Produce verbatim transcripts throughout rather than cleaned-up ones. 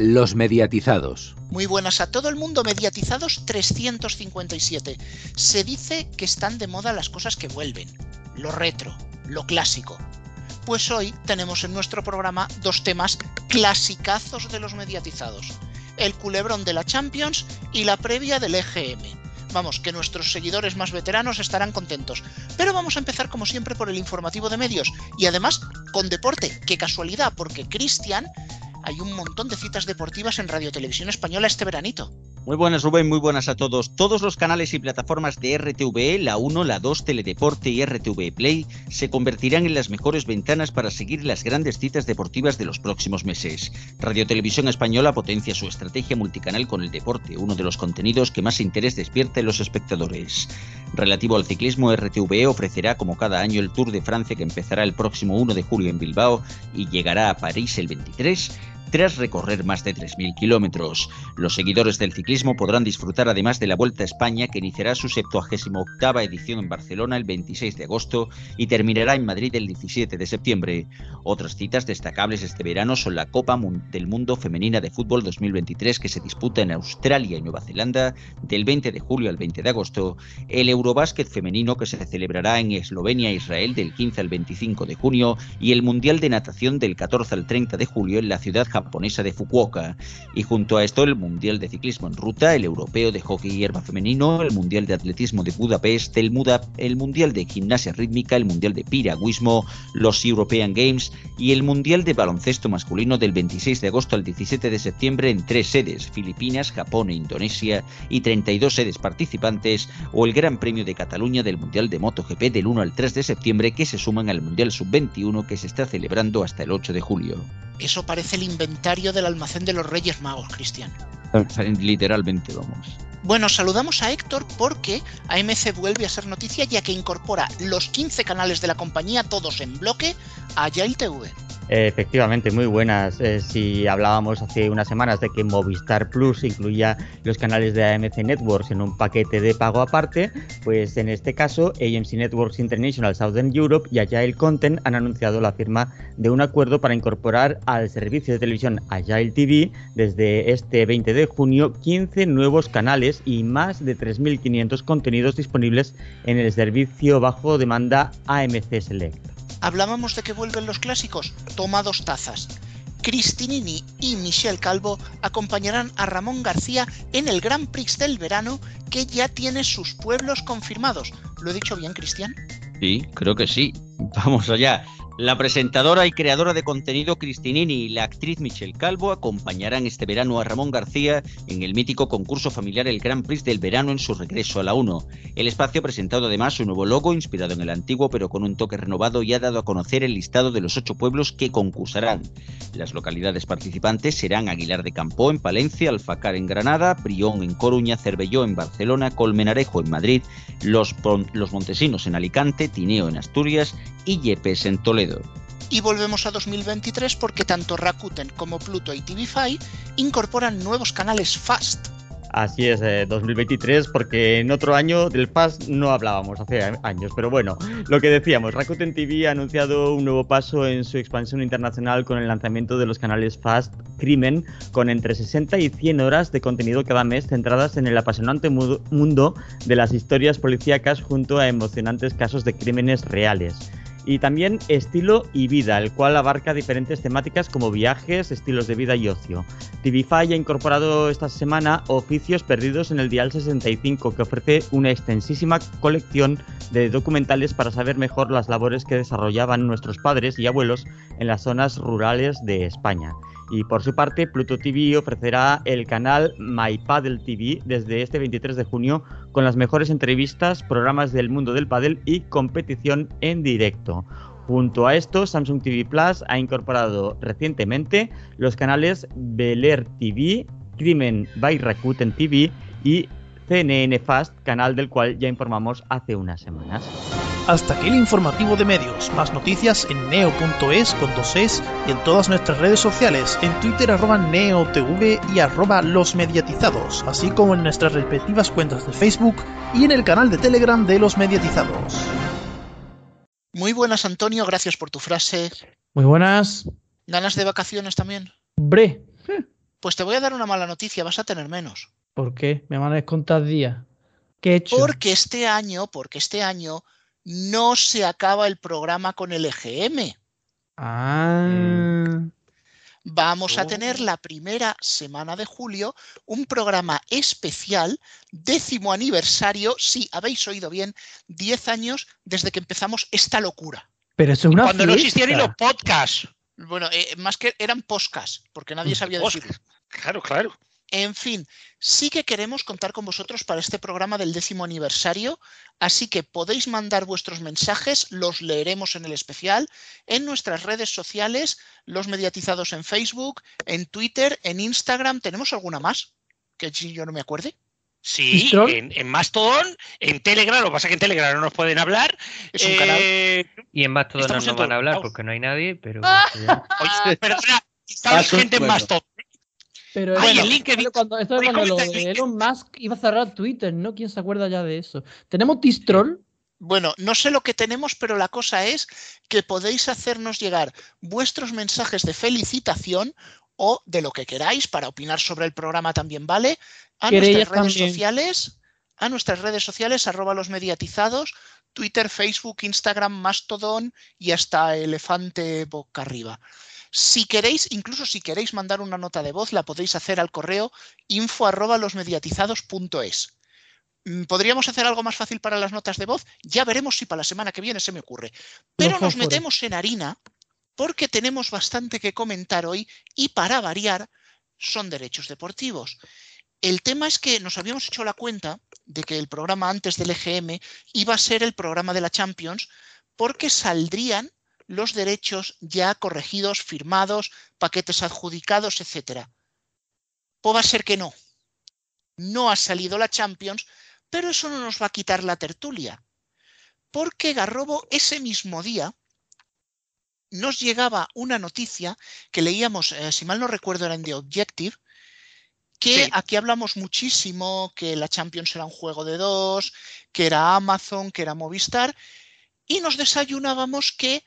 Los mediatizados. Muy buenas a todo el mundo, mediatizados trescientos cincuenta y siete. Se dice que están de moda las cosas que vuelven, lo retro, lo clásico. Pues hoy tenemos en nuestro programa dos temas clasicazos de los mediatizados. El culebrón de la Champions y la previa del E G M. Vamos, que nuestros seguidores más veteranos estarán contentos. Pero vamos a empezar como siempre por el informativo de medios y además con deporte. ¡Qué casualidad! Porque Cristian... hay un montón de citas deportivas en Radio Televisión Española este veranito. Muy buenas, Rubén, muy buenas a todos. Todos los canales y plataformas de R T V E, la uno, la dos, Teledeporte y R T V E Play se convertirán en las mejores ventanas para seguir las grandes citas deportivas de los próximos meses. Radio Televisión Española potencia su estrategia multicanal con el deporte, uno de los contenidos que más interés despierta en los espectadores. Relativo al ciclismo, R T V E ofrecerá como cada año el Tour de Francia, que empezará el próximo uno de julio en Bilbao y llegará a París el veintitrés. Tras recorrer más de tres mil kilómetros. Los seguidores del ciclismo podrán disfrutar además de la Vuelta a España, que iniciará su septuagésima octava edición en Barcelona el veintiséis de agosto y terminará en Madrid el diecisiete de septiembre. Otras citas destacables este verano son la Copa del Mundo Femenina de Fútbol dos mil veintitrés, que se disputa en Australia y Nueva Zelanda del veinte de julio al veinte de agosto, el Eurobásquet femenino, que se celebrará en Eslovenia e Israel del quince al veinticinco de junio, y el Mundial de Natación del catorce al treinta de julio en la ciudad japonesa de Fukuoka. Y junto a esto, el Mundial de Ciclismo en Ruta, el Europeo de Hockey y Hierba Femenino, el Mundial de Atletismo de Budapest, el, Muda, el Mundial de Gimnasia Rítmica, el Mundial de Piragüismo, los European Games y el Mundial de Baloncesto Masculino del veintiséis de agosto al diecisiete de septiembre en tres sedes, Filipinas, Japón e Indonesia, y treinta y dos sedes participantes, o el Gran Premio de Cataluña del Mundial de MotoGP del uno al tres de septiembre, que se suman al Mundial sub veintiuno, que se está celebrando hasta el ocho de julio. Eso parece el invento del almacén de los Reyes Magos, Cristian. Literalmente, vamos. Bueno, saludamos a Héctor porque A M C vuelve a ser noticia, ya que incorpora los quince canales de la compañía, todos en bloque, a Agile T V. Efectivamente, muy buenas. Eh, si hablábamos hace unas semanas de que Movistar Plus incluía los canales de A M C Networks en un paquete de pago aparte, pues en este caso A M C Networks International Southern Europe y Agile Content han anunciado la firma de un acuerdo para incorporar al servicio de televisión Agile T V desde este veinte de junio quince nuevos canales y más de tres mil quinientos contenidos disponibles en el servicio bajo demanda A M C Select. Hablábamos de que vuelven los clásicos. Toma dos tazas. Cristinini y Michelle Calvo acompañarán a Ramón García en el Grand Prix del verano, que ya tiene sus pueblos confirmados. ¿Lo he dicho bien, Cristian? Sí, creo que sí. Vamos allá. La presentadora y creadora de contenido Cristinini y la actriz Michelle Calvo acompañarán este verano a Ramón García en el mítico concurso familiar El Gran Prix del Verano en su regreso a la uno. El espacio ha presentado además su nuevo logo, inspirado en el antiguo pero con un toque renovado, y ha dado a conocer el listado de los ocho pueblos que concursarán. Las localidades participantes serán Aguilar de Campoo en Palencia, Alfacar en Granada, Brión en Coruña, Cervelló en Barcelona, Colmenarejo en Madrid, Los, los Montesinos en Alicante, Tineo en Asturias y Yepes en Toledo. Y volvemos a dos mil veintitrés porque tanto Rakuten como Pluto y T V cinco incorporan nuevos canales Fast. Así es, eh, dos mil veintitrés, porque en otro año del Fast no hablábamos hace años, pero bueno, lo que decíamos, Rakuten T V ha anunciado un nuevo paso en su expansión internacional con el lanzamiento de los canales Fast Crimen, con entre sesenta y cien horas de contenido cada mes centradas en el apasionante mundo de las historias policíacas junto a emocionantes casos de crímenes reales. Y también Estilo y Vida, el cual abarca diferentes temáticas como viajes, estilos de vida y ocio. T V cinco ha incorporado esta semana Oficios Perdidos en el Dial sesenta y cinco, que ofrece una extensísima colección de documentales para saber mejor las labores que desarrollaban nuestros padres y abuelos en las zonas rurales de España. Y por su parte, Pluto T V ofrecerá el canal My Paddle T V desde este veintitrés de junio con las mejores entrevistas, programas del mundo del pádel y competición en directo. Junto a esto, Samsung T V Plus ha incorporado recientemente los canales Bel Air T V, Crimen by Rakuten T V y C N N Fast, canal del cual ya informamos hace unas semanas. Hasta aquí el informativo de medios. Más noticias en neo punto es con dos es y en todas nuestras redes sociales, en Twitter arroba neotv y arroba los mediatizados, así como en nuestras respectivas cuentas de Facebook y en el canal de Telegram de los mediatizados. Muy buenas, Antonio, gracias por tu frase. Muy buenas. ¿Ganas de vacaciones también? Bre. Pues te voy a dar una mala noticia, vas a tener menos. ¿Por qué? Me van a descontar días. ¿Qué he hecho? Porque este año, porque este año no se acaba el programa con el E G M. Ah. Vamos oh. a tener la primera semana de julio un programa especial, décimo aniversario, sí, habéis oído bien, diez años desde que empezamos esta locura. Pero eso es una Cuando fiesta. No existían ni los podcasts. Bueno, eh, más que eran podcasts, porque nadie sabía decirlo. Claro, claro. En fin, sí que queremos contar con vosotros para este programa del décimo aniversario, así que podéis mandar vuestros mensajes, los leeremos en el especial, en nuestras redes sociales, los mediatizados en Facebook, en Twitter, en Instagram. ¿Tenemos alguna más? Que si yo no me acuerde. Sí, en, en Mastodon, en Telegram, lo que pasa es que en Telegram no nos pueden hablar. Es un eh, canal. Y en Mastodon no nos van a hablar porque no hay nadie, pero... Oye, perdona, está gente en Mastodon. Pero Ay, bueno, el LinkedIn. Cuando, esto es cuando lo de Elon Musk iba a cerrar Twitter, ¿no? ¿Quién se acuerda ya de eso? ¿Tenemos Tistrol? Bueno, no sé lo que tenemos, pero la cosa es que podéis hacernos llegar vuestros mensajes de felicitación o de lo que queráis para opinar sobre el programa también, ¿vale? A nuestras redes también? sociales, a nuestras redes sociales, arroba los mediatizados, Twitter, Facebook, Instagram, Mastodon y hasta elefante boca arriba. Si queréis, incluso si queréis mandar una nota de voz, la podéis hacer al correo info arroba los mediatizados punto es. ¿Podríamos hacer algo más fácil para las notas de voz? Ya veremos si para la semana que viene se me ocurre. Pero no, nos metemos en harina porque tenemos bastante que comentar hoy y para variar son derechos deportivos. El tema es que nos habíamos hecho la cuenta de que el programa antes del E G M iba a ser el programa de la Champions porque saldrían los derechos ya corregidos, firmados, paquetes adjudicados, etcétera. Pues va a ser que no. No ha salido la Champions, pero eso no nos va a quitar la tertulia. Porque Garrobo, ese mismo día, nos llegaba una noticia que leíamos, eh, si mal no recuerdo, era en The Objective, que sí. Aquí hablamos muchísimo, que la Champions era un juego de dos, que era Amazon, que era Movistar, y nos desayunábamos que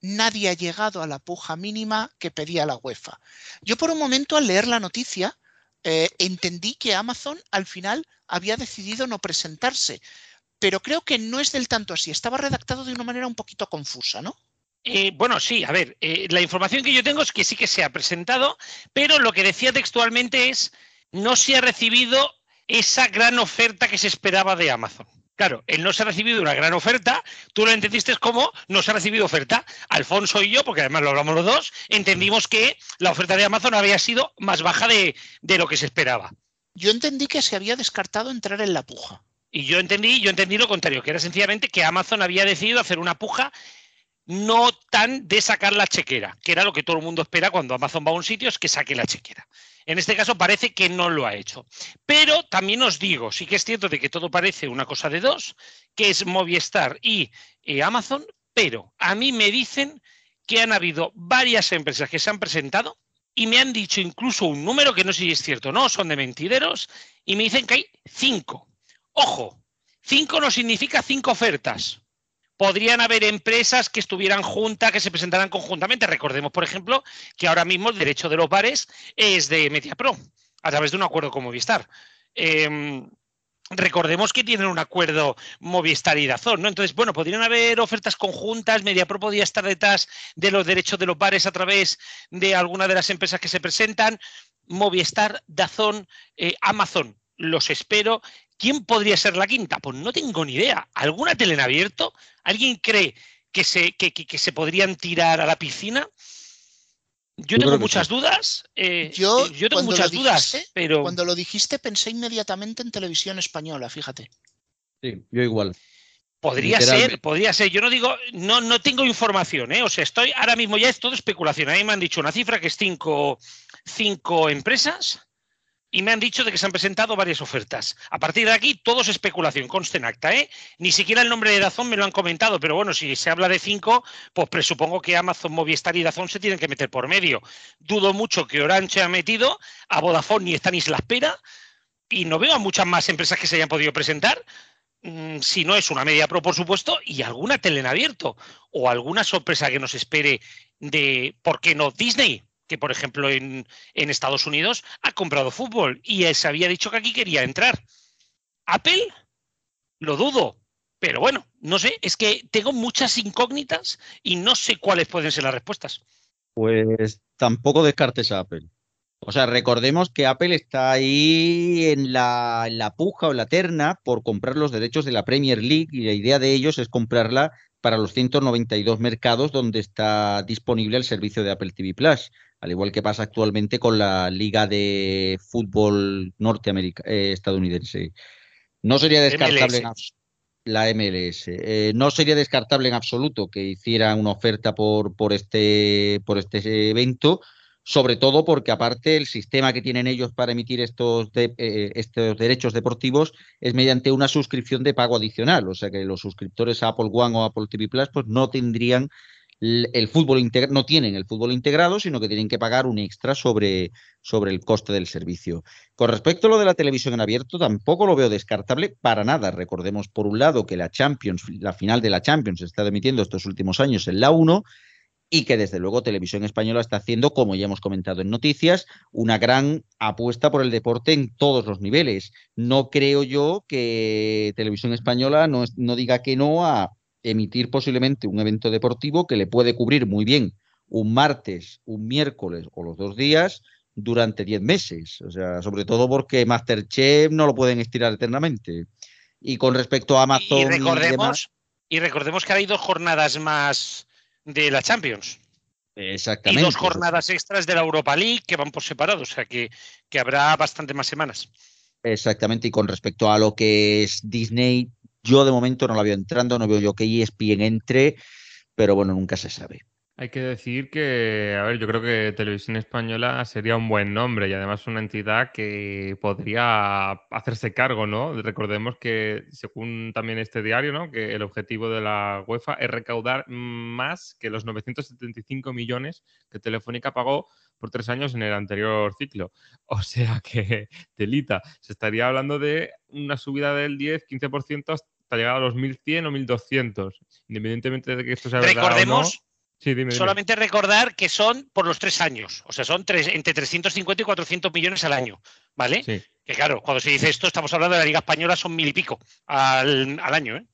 nadie ha llegado a la puja mínima que pedía la UEFA. Yo por un momento al leer la noticia eh, entendí que Amazon al final había decidido no presentarse, pero creo que no es del tanto así. Estaba redactado de una manera un poquito confusa, ¿no? Eh, bueno, sí, a ver, eh, la información que yo tengo es que sí que se ha presentado, pero lo que decía textualmente es no se ha recibido esa gran oferta que se esperaba de Amazon. Claro, él no se ha recibido una gran oferta, tú lo entendiste como no se ha recibido oferta. Alfonso y yo, porque además lo hablamos los dos, entendimos que la oferta de Amazon había sido más baja de, de lo que se esperaba. Yo entendí que se había descartado entrar en la puja. Y yo entendí, yo entendí lo contrario, que era sencillamente que Amazon había decidido hacer una puja no tan de sacar la chequera, que era lo que todo el mundo espera cuando Amazon va a un sitio, es que saque la chequera. En este caso parece que no lo ha hecho. Pero también os digo, sí que es cierto de que todo parece una cosa de dos, que es Movistar y eh, Amazon, pero a mí me dicen que han habido varias empresas que se han presentado y me han dicho incluso un número que no sé si es cierto o no, son de mentideros, y me dicen que hay cinco. Ojo, cinco no significa cinco ofertas. Podrían haber empresas que estuvieran juntas, que se presentaran conjuntamente. Recordemos, por ejemplo, que ahora mismo el derecho de los bares es de MediaPro, a través de un acuerdo con Movistar. Eh, recordemos que tienen un acuerdo Movistar y DAZN, ¿no? Entonces, bueno, podrían haber ofertas conjuntas. MediaPro podría estar detrás de los derechos de los bares a través de alguna de las empresas que se presentan. Movistar, DAZN, eh, Amazon, los espero. ¿Quién podría ser la quinta? Pues no tengo ni idea. ¿Alguna tele en abierto? ¿Alguien cree que se, que, que, que se podrían tirar a la piscina? Yo, yo tengo muchas sí. dudas. Eh, yo, yo tengo muchas dijiste, dudas. Pero... Cuando lo dijiste pensé inmediatamente en Televisión Española, fíjate. Sí, yo igual. Podría ser, podría ser. Yo no digo, no, no tengo información, ¿eh? O sea, estoy ahora mismo ya es todo especulación. A mí me han dicho una cifra que es cinco, cinco empresas. Y me han dicho de que se han presentado varias ofertas. A partir de aquí, todo es especulación, conste en acta, ¿eh? Ni siquiera el nombre de DAZN me lo han comentado, pero bueno, si se habla de cinco, pues presupongo que Amazon, Movistar y DAZN se tienen que meter por medio. Dudo mucho que Orange ha metido, a Vodafone ni está ni se la espera, y no veo a muchas más empresas que se hayan podido presentar, mmm, si no es una MediaPro, por supuesto, y alguna tele en abierto, o alguna sorpresa que nos espere de, ¿por qué no Disney? que por ejemplo en, en Estados Unidos ha comprado fútbol y se había dicho que aquí quería entrar. ¿Apple? Lo dudo, pero bueno, no sé, es que tengo muchas incógnitas y no sé cuáles pueden ser las respuestas. Pues tampoco descartes a Apple. O sea, recordemos que Apple está ahí en la, en la puja o la terna por comprar los derechos de la Premier League, y la idea de ellos es comprarla para los ciento noventa y dos mercados donde está disponible el servicio de Apple T V Plus, al igual que pasa actualmente con la Liga de Fútbol Norteamérica, eh, estadounidense. No sería descartable M L S. La M L S. Eh, no sería descartable en absoluto que hiciera una oferta por, por, este, por este evento. Sobre todo porque, aparte, el sistema que tienen ellos para emitir estos, de, eh, estos derechos deportivos es mediante una suscripción de pago adicional. O sea que los suscriptores a Apple One o Apple T V Plus pues no tendrían el, el fútbol integrado, no tienen el fútbol integrado, sino que tienen que pagar un extra sobre, sobre el coste del servicio. Con respecto a lo de la televisión en abierto, tampoco lo veo descartable para nada. Recordemos, por un lado, que la Champions, la final de la Champions se está emitiendo estos últimos años en la uno. Y que, desde luego, Televisión Española está haciendo, como ya hemos comentado en noticias, una gran apuesta por el deporte en todos los niveles. No creo yo que Televisión Española no, no diga que no a emitir posiblemente un evento deportivo que le puede cubrir muy bien un martes, un miércoles o los dos días durante diez meses. O sea, sobre todo porque MasterChef no lo pueden estirar eternamente. Y con respecto a Amazon... Y recordemos, y demás, y recordemos que hay dos jornadas más... de la Champions. Exactamente. Y dos jornadas extras de la Europa League que van por separado, o sea que, que habrá bastante más semanas. Exactamente, y con respecto a lo que es Disney, yo de momento no la veo entrando, no veo yo que E S P N entre, pero bueno, nunca se sabe. Hay que decir que, a ver, yo creo que Televisión Española sería un buen nombre y además una entidad que podría hacerse cargo, ¿no? Recordemos que, según también este diario, ¿no?, que el objetivo de la UEFA es recaudar más que los novecientos setenta y cinco millones que Telefónica pagó por tres años en el anterior ciclo. O sea que, telita, se estaría hablando de una subida del diez a quince por ciento hasta llegar a los mil cien o mil doscientos, independientemente de que esto sea verdad o no. Sí, dime, dime. Solamente recordar que son por los tres años, o sea, son tres, entre trescientos cincuenta y cuatrocientos millones al año, ¿vale? Sí. Que claro, cuando se dice esto, estamos hablando de la Liga Española, son mil y pico al, al año, ¿eh?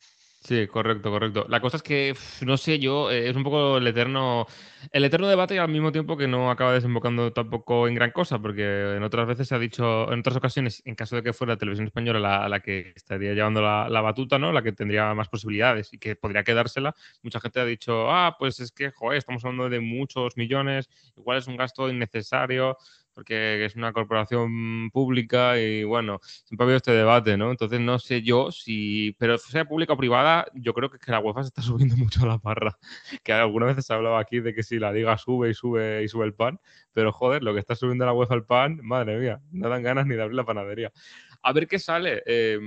Sí, correcto, correcto. La cosa es que, no sé yo, eh, es un poco el eterno el eterno debate y al mismo tiempo que no acaba desembocando tampoco en gran cosa, porque en otras veces se ha dicho, en otras ocasiones, en caso de que fuera la Televisión Española la, la que estaría llevando la, la batuta, ¿no?, la que tendría más posibilidades y que podría quedársela, mucha gente ha dicho, ah, pues es que, joder, estamos hablando de muchos millones, igual es un gasto innecesario... porque es una corporación pública y, bueno, siempre ha habido este debate, ¿no? Entonces, no sé yo si... Pero sea pública o privada, yo creo que, es que la UEFA se está subiendo mucho a la parra. Que algunas veces se ha hablado aquí de que si la liga sube y sube y sube el pan, pero, joder, lo que está subiendo la UEFA al pan, madre mía, no dan ganas ni de abrir la panadería. A ver qué sale. Eh,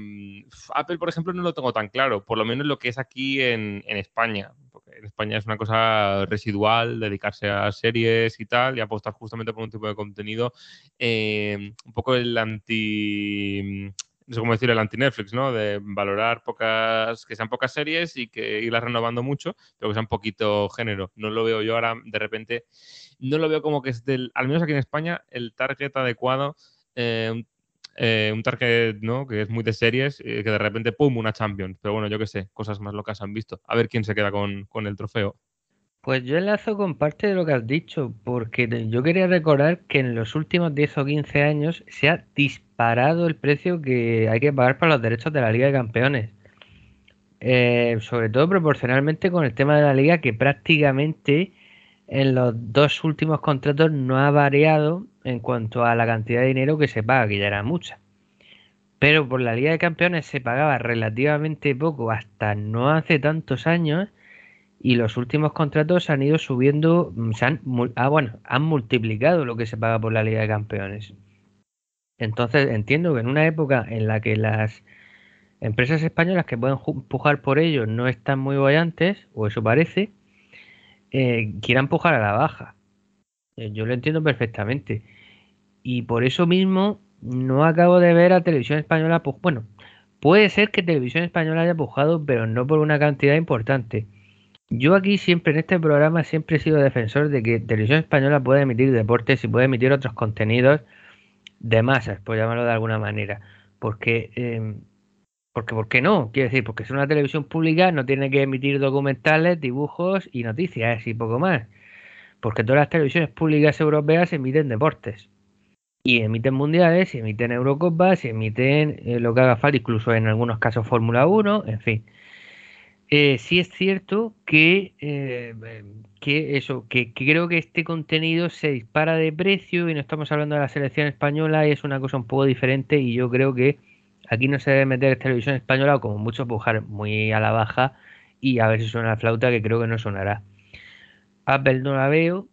Apple, por ejemplo, no lo tengo tan claro, por lo menos lo que es aquí en, en España. Porque en España es una cosa residual, dedicarse a series y tal, y apostar justamente por un tipo de contenido. Eh, un poco el anti... no sé cómo decir, el anti-Netflix, ¿no? De valorar pocas, que sean pocas series y que irlas renovando mucho, pero que sean poquito género. No lo veo yo ahora, de repente, no lo veo como que es del, al menos aquí en España, el target adecuado, eh, eh, un target, ¿no?, que es muy de series, eh, que de repente, pum, una Champions. Pero bueno, yo qué sé, cosas más locas han visto. A ver quién se queda con, con el trofeo. Pues yo enlazo con parte de lo que has dicho, porque yo quería recordar que en los últimos diez o quince años se ha disparado el precio que hay que pagar para los derechos de la Liga de Campeones. Eh, sobre todo proporcionalmente con el tema de la Liga, que prácticamente en los dos últimos contratos no ha variado en cuanto a la cantidad de dinero que se paga, que ya era mucha. Pero por la Liga de Campeones se pagaba relativamente poco hasta no hace tantos años. Y los últimos contratos han ido subiendo, se han, ah, bueno, han multiplicado lo que se paga por la Liga de Campeones. Entonces entiendo que en una época en la que las empresas españolas que pueden empujar por ello no están muy boyantes, o eso parece, eh, quieran empujar a la baja. Eh, yo lo entiendo perfectamente. Y por eso mismo no acabo de ver a Televisión Española, pues bueno, puede ser que Televisión Española haya empujado, pero no por una cantidad importante. Yo aquí siempre, en este programa, siempre he sido defensor de que Televisión Española puede emitir deportes y puede emitir otros contenidos de masas, por llamarlo de alguna manera. Porque, eh, porque, ¿por qué no? Quiero decir, porque es una televisión pública, no tiene que emitir documentales, dibujos y noticias y poco más. Porque todas las televisiones públicas europeas emiten deportes. Y emiten mundiales, y emiten Eurocopas, y emiten eh, lo que haga falta, incluso en algunos casos Fórmula uno, en fin. Eh, sí es cierto que, eh, que eso, que, que creo que este contenido se dispara de precio y no estamos hablando de la selección española, y es una cosa un poco diferente, y yo creo que aquí no se debe meter Televisión Española, o como muchos pujar muy a la baja y a ver si suena la flauta, que creo que no sonará. Apple no la veo,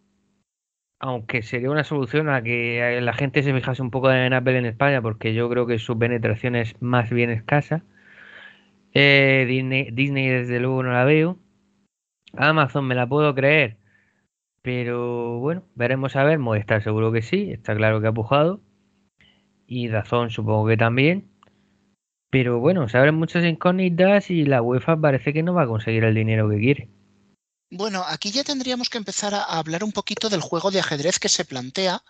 aunque sería una solución a que la gente se fijase un poco en Apple en España, porque yo creo que su penetración es más bien escasa. Eh, Disney, Disney desde luego no la veo. Amazon me la puedo creer, pero bueno, veremos a ver. Movistar seguro que sí, está claro que ha pujado, y D A Z N supongo que también, pero bueno, se abren muchas incógnitas y la UEFA parece que no va a conseguir el dinero que quiere. Bueno, aquí ya tendríamos que empezar a hablar un poquito del juego de ajedrez que se plantea,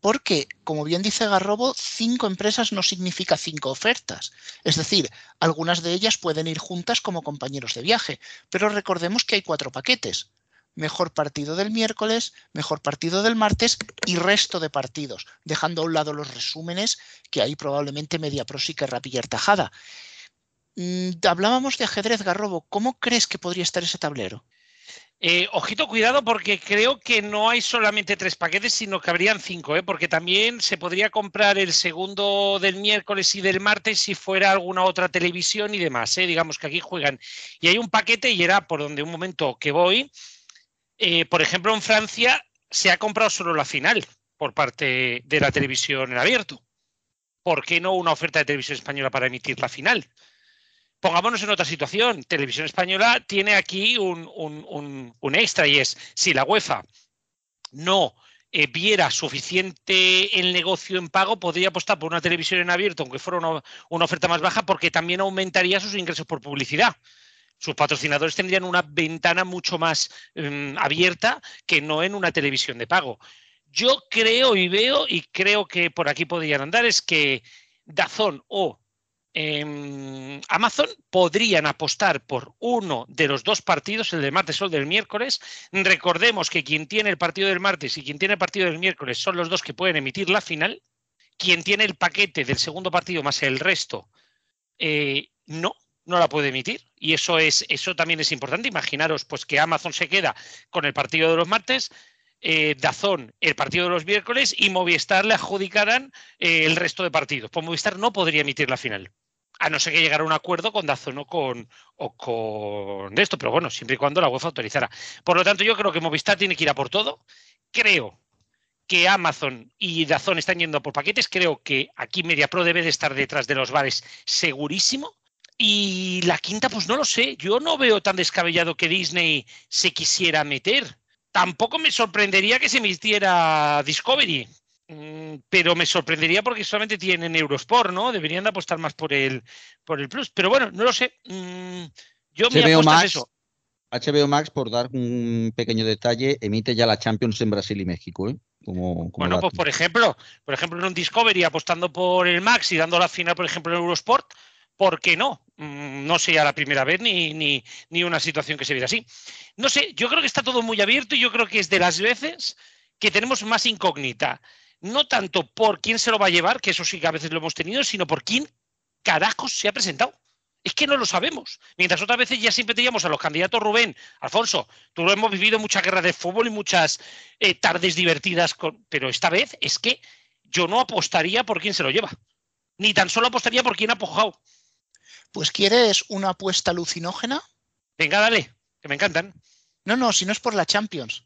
porque, como bien dice Garrobo, cinco empresas no significa cinco ofertas. Es decir, algunas de ellas pueden ir juntas como compañeros de viaje, pero recordemos que hay cuatro paquetes. Mejor partido del miércoles, mejor partido del martes y resto de partidos, dejando a un lado los resúmenes, que ahí probablemente MediaPro sí querrá pillar tajada. Hablábamos de ajedrez, Garrobo. ¿Cómo crees que podría estar ese tablero? Eh, ojito, cuidado, porque creo que no hay solamente tres paquetes, sino que habrían cinco, ¿eh? Porque también se podría comprar el segundo del miércoles y del martes si fuera alguna otra televisión y demás, ¿eh? Digamos que aquí juegan. Y hay un paquete, y era por donde un momento que voy, eh, por ejemplo, en Francia se ha comprado solo la final por parte de la televisión en abierto. ¿Por qué no una oferta de Televisión Española para emitir la final? Pongámonos en otra situación. Televisión Española tiene aquí un, un, un, un extra, y es, si la UEFA no eh, viera suficiente el negocio en pago, podría apostar por una televisión en abierto, aunque fuera una, una oferta más baja, porque también aumentaría sus ingresos por publicidad. Sus patrocinadores tendrían una ventana mucho más eh, abierta que no en una televisión de pago. Yo creo y veo, y creo que por aquí podrían andar, es que D A Z N o Eh, Amazon podrían apostar por uno de los dos partidos, el del martes o el del miércoles. Recordemos que quien tiene el partido del martes y quien tiene el partido del miércoles son los dos que pueden emitir la final. Quien tiene el paquete del segundo partido más el resto, eh, no, no la puede emitir. Y eso es, eso también es importante. Imaginaros pues que Amazon se queda con el partido de los martes, Eh, D A Z N el partido de los miércoles, y Movistar le adjudicarán eh, el resto de partidos. Pues Movistar no podría emitir la final, a no ser que llegara a un acuerdo con D A Z N o con, o con esto, pero bueno, siempre y cuando la UEFA autorizara. Por lo tanto, yo creo que Movistar tiene que ir a por todo. Creo que Amazon y D A Z N están yendo a por paquetes. Creo que aquí MediaPro debe de estar detrás de los bares, segurísimo. Y la quinta, pues no lo sé. Yo no veo tan descabellado que Disney se quisiera meter. Tampoco me sorprendería que se emitiera Discovery, pero me sorprendería porque solamente tienen Eurosport, ¿no? Deberían de apostar más por el por el Plus. Pero bueno, no lo sé. Yo me apuesto a eso. H B O Max, por dar un pequeño detalle, emite ya la Champions en Brasil y México, ¿eh? Como, como bueno, pues por ejemplo, por ejemplo en un Discovery apostando por el Max y dando la final, por ejemplo, en Eurosport, ¿por qué no? No sería la primera vez ni, ni, ni una situación que se viera así. No sé, yo creo que está todo muy abierto, y yo creo que es de las veces que tenemos más incógnita. No tanto por quién se lo va a llevar, que eso sí que a veces lo hemos tenido, sino por quién carajos se ha presentado. Es que no lo sabemos. Mientras otras veces ya siempre teníamos a los candidatos. Rubén, Alfonso, tú lo hemos vivido, muchas guerras de fútbol y muchas eh, tardes divertidas, con... pero esta vez es que yo no apostaría por quién se lo lleva. Ni tan solo apostaría por quién ha pujado. Pues ¿quieres una apuesta alucinógena? Venga, dale, que me encantan. No, no, si no es por la Champions.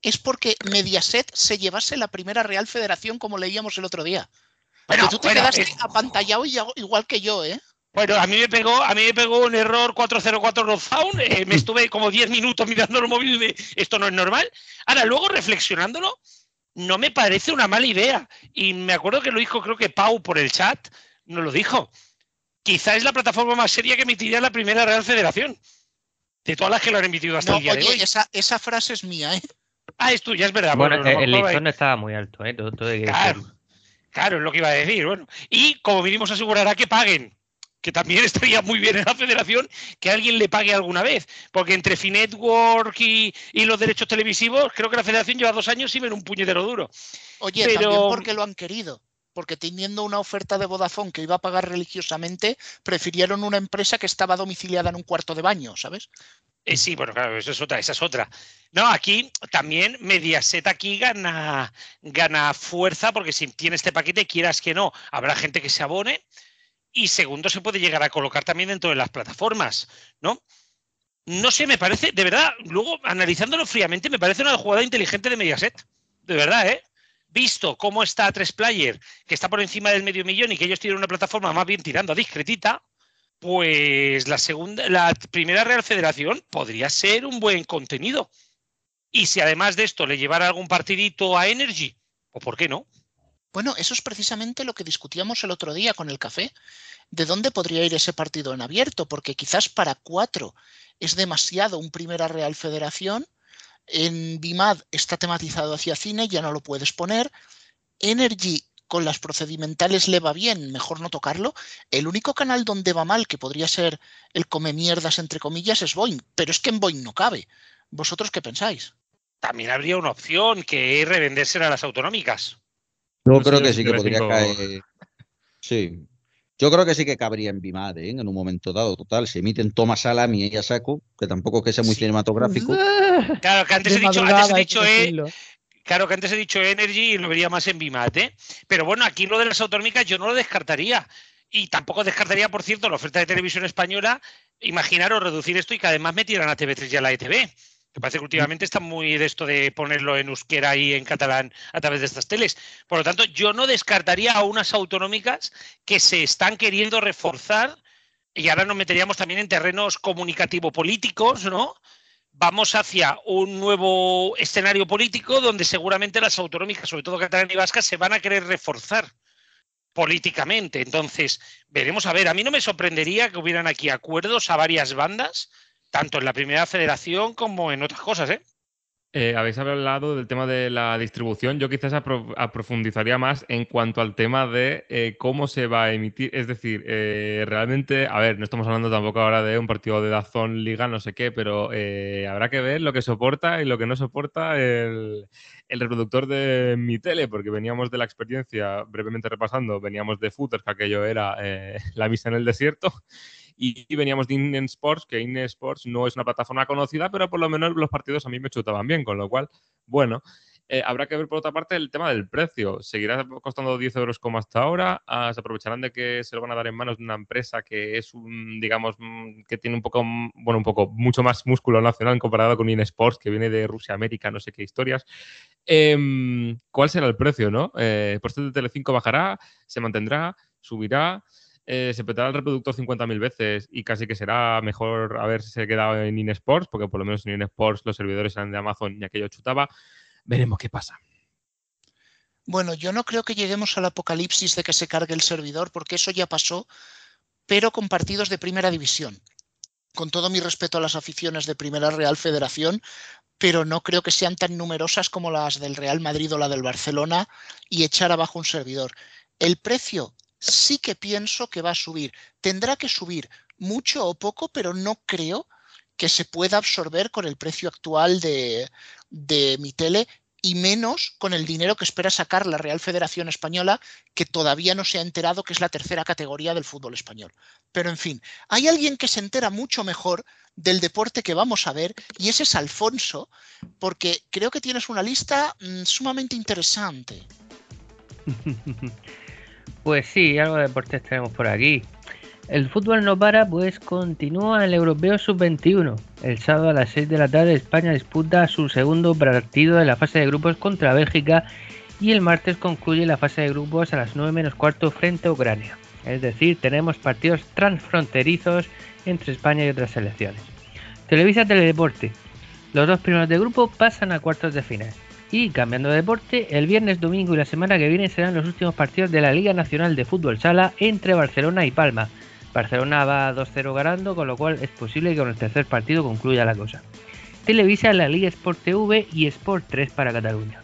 Es porque Mediaset se llevase la primera Real Federación, como leíamos el otro día. Bueno, que tú te bueno, quedaste eh... apantallado igual que yo, ¿eh? Bueno, a mí me pegó, a mí me pegó un error cuatro cero cuatro Rockfound. Eh, me estuve como diez minutos mirando el móvil y de, esto no es normal. Ahora, luego reflexionándolo, no me parece una mala idea. Y me acuerdo que lo dijo, creo que Pau por el chat, nos lo dijo. Quizá es la plataforma más seria que emitiría la primera Real Federación. de todas las que lo han emitido hasta no, el día oye, de hoy. Esa, esa frase es mía, ¿eh? Ah, es tuya, es verdad. Bueno, bueno, el listón no estaba muy alto, ¿eh? Todo, todo claro, claro, es lo que iba a decir. Bueno, y como vinimos, asegurará que paguen, que también estaría muy bien en la federación que alguien le pague alguna vez, porque entre Finetwork y, y los derechos televisivos, creo que la federación lleva dos años sin ver un puñetero duro. Oye, pero también porque lo han querido, porque teniendo una oferta de Vodafone que iba a pagar religiosamente, prefirieron una empresa que estaba domiciliada en un cuarto de baño, ¿sabes? Eh, sí, bueno, claro, eso es otra, esa es otra. No, aquí también Mediaset aquí gana, gana fuerza, porque si tiene este paquete, quieras que no, habrá gente que se abone. Y segundo, se puede llegar a colocar también dentro de las plataformas, ¿no? No sé, me parece, de verdad, luego analizándolo fríamente, me parece una jugada inteligente de Mediaset, de verdad, ¿eh? Visto cómo está tres player, que está por encima del medio millón y que ellos tienen una plataforma más bien tirando a discretita, pues la segunda, la primera Real Federación podría ser un buen contenido. Y si además de esto le llevara algún partidito a Energy, ¿o por qué no? Bueno, eso es precisamente lo que discutíamos el otro día con el café. ¿De dónde podría ir ese partido en abierto? Porque quizás para cuatro es demasiado un Primera Real Federación. En BIMAD está tematizado hacia cine, ya no lo puedes poner. Energy con las procedimentales le va bien, mejor no tocarlo. El único canal donde va mal, que podría ser el come mierdas entre comillas, es Boeing. Pero es que en Boeing no cabe. ¿Vosotros qué pensáis? También habría una opción, que es revenderse a las autonómicas. Yo no creo que sí que podría caer. Sí. Yo creo que sí que cabría en BIMAD, ¿eh? En un momento dado, total. Se emiten Thomas Salami y ella saco, que tampoco es que sea muy sí. cinematográfico. Claro, que antes he dicho, antes he dicho eh, claro, que antes he dicho Energy y lo vería más en BIMAD, ¿eh? Pero bueno, aquí lo de las autonómicas yo no lo descartaría. Y tampoco descartaría, por cierto, la oferta de Televisión Española. Imaginaros reducir esto y que además metieran a T V tres y a la E T V. Me parece que últimamente está muy de esto de ponerlo en euskera y en catalán a través de estas teles. Por lo tanto, yo no descartaría a unas autonómicas que se están queriendo reforzar, y ahora nos meteríamos también en terrenos comunicativo-políticos, ¿no? Vamos hacia un nuevo escenario político donde seguramente las autonómicas, sobre todo catalán y vascas, se van a querer reforzar políticamente. Entonces, veremos. A ver, a mí no me sorprendería que hubieran aquí acuerdos a varias bandas, tanto en la primera federación como en otras cosas, ¿eh? Eh, habéis hablado del tema de la distribución. Yo quizás aprofundizaría más en cuanto al tema de eh, cómo se va a emitir. Es decir, eh, realmente, a ver, no estamos hablando tampoco ahora de un partido de DAZN, Liga, no sé qué, pero eh, habrá que ver lo que soporta y lo que no soporta el, el reproductor de Mitele, porque veníamos de la experiencia, brevemente repasando, veníamos de Footers, que aquello era eh, la misa en el desierto. Y veníamos de Inesports, que Inesports no es una plataforma conocida, pero por lo menos los partidos a mí me chutaban bien, con lo cual, bueno, eh, habrá que ver por otra parte el tema del precio. ¿Seguirá costando diez euros como hasta ahora? ¿Se aprovecharán de que se lo van a dar en manos de una empresa que es un, digamos, que tiene un poco, bueno, un poco, mucho más músculo nacional comparado con Inesports, que viene de Rusia, América, no sé qué historias? Eh, ¿Cuál será el precio, no? Eh, ¿Por esto de Telecinco bajará? ¿Se mantendrá? ¿Subirá? Eh, se petará el reproductor cincuenta mil veces y casi que será mejor haberse quedado en Inesports, porque por lo menos en Inesports los servidores eran de Amazon y aquello chutaba. Veremos qué pasa. Bueno, yo no creo que lleguemos al apocalipsis de que se cargue el servidor, porque eso ya pasó, pero con partidos de primera división. Con todo mi respeto a las aficiones de Primera Real Federación, pero no creo que sean tan numerosas como las del Real Madrid o la del Barcelona y echar abajo un servidor. El precio... sí que pienso que va a subir. Tendrá que subir mucho o poco, pero no creo que se pueda absorber con el precio actual de, de Mitele, y menos con el dinero que espera sacar la Real Federación Española, que todavía no se ha enterado que es la tercera categoría del fútbol español. Pero en fin, hay alguien que se entera mucho mejor del deporte que vamos a ver, y ese es Alfonso, porque creo que tienes una lista mmm, sumamente interesante. Pues sí, algo de deportes tenemos por aquí. El fútbol no para, pues continúa el Europeo sub veintiuno. El sábado a las seis de la tarde España disputa su segundo partido de la fase de grupos contra Bélgica, y el martes concluye la fase de grupos a las nueve menos cuarto frente a Ucrania. Es decir, tenemos partidos transfronterizos entre España y otras selecciones. Televisa Teledeporte. Los dos primeros de grupo pasan a cuartos de final. Y cambiando de deporte, el viernes, domingo y la semana que viene serán los últimos partidos de la Liga Nacional de Fútbol Sala entre Barcelona y Palma. Barcelona va dos cero ganando, con lo cual es posible que con el tercer partido concluya la cosa. Televisa la Liga Sport T V y Sport tres para Cataluña.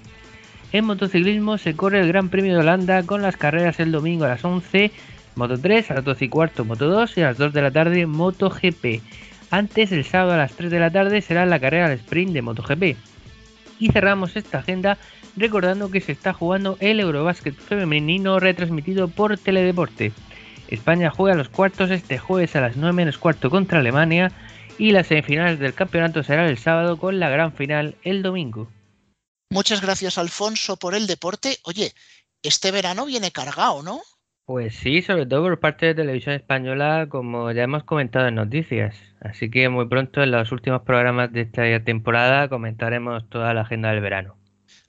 En motociclismo se corre el Gran Premio de Holanda con las carreras el domingo a las once, Moto tres, a las doce y cuarto Moto dos y a las dos de la tarde MotoGP. Antes, el sábado a las tres de la tarde será la carrera al sprint de MotoGP. Y cerramos esta agenda recordando que se está jugando el Eurobásquet femenino retransmitido por Teledeporte. España juega los cuartos este jueves a las nueve menos cuarto contra Alemania y las semifinales del campeonato serán el sábado con la gran final el domingo. Muchas gracias, Alfonso, por el deporte. Oye, este verano viene cargado, ¿no? Pues sí, sobre todo por parte de Televisión Española, como ya hemos comentado en noticias. Así que muy pronto, en los últimos programas de esta temporada, comentaremos toda la agenda del verano.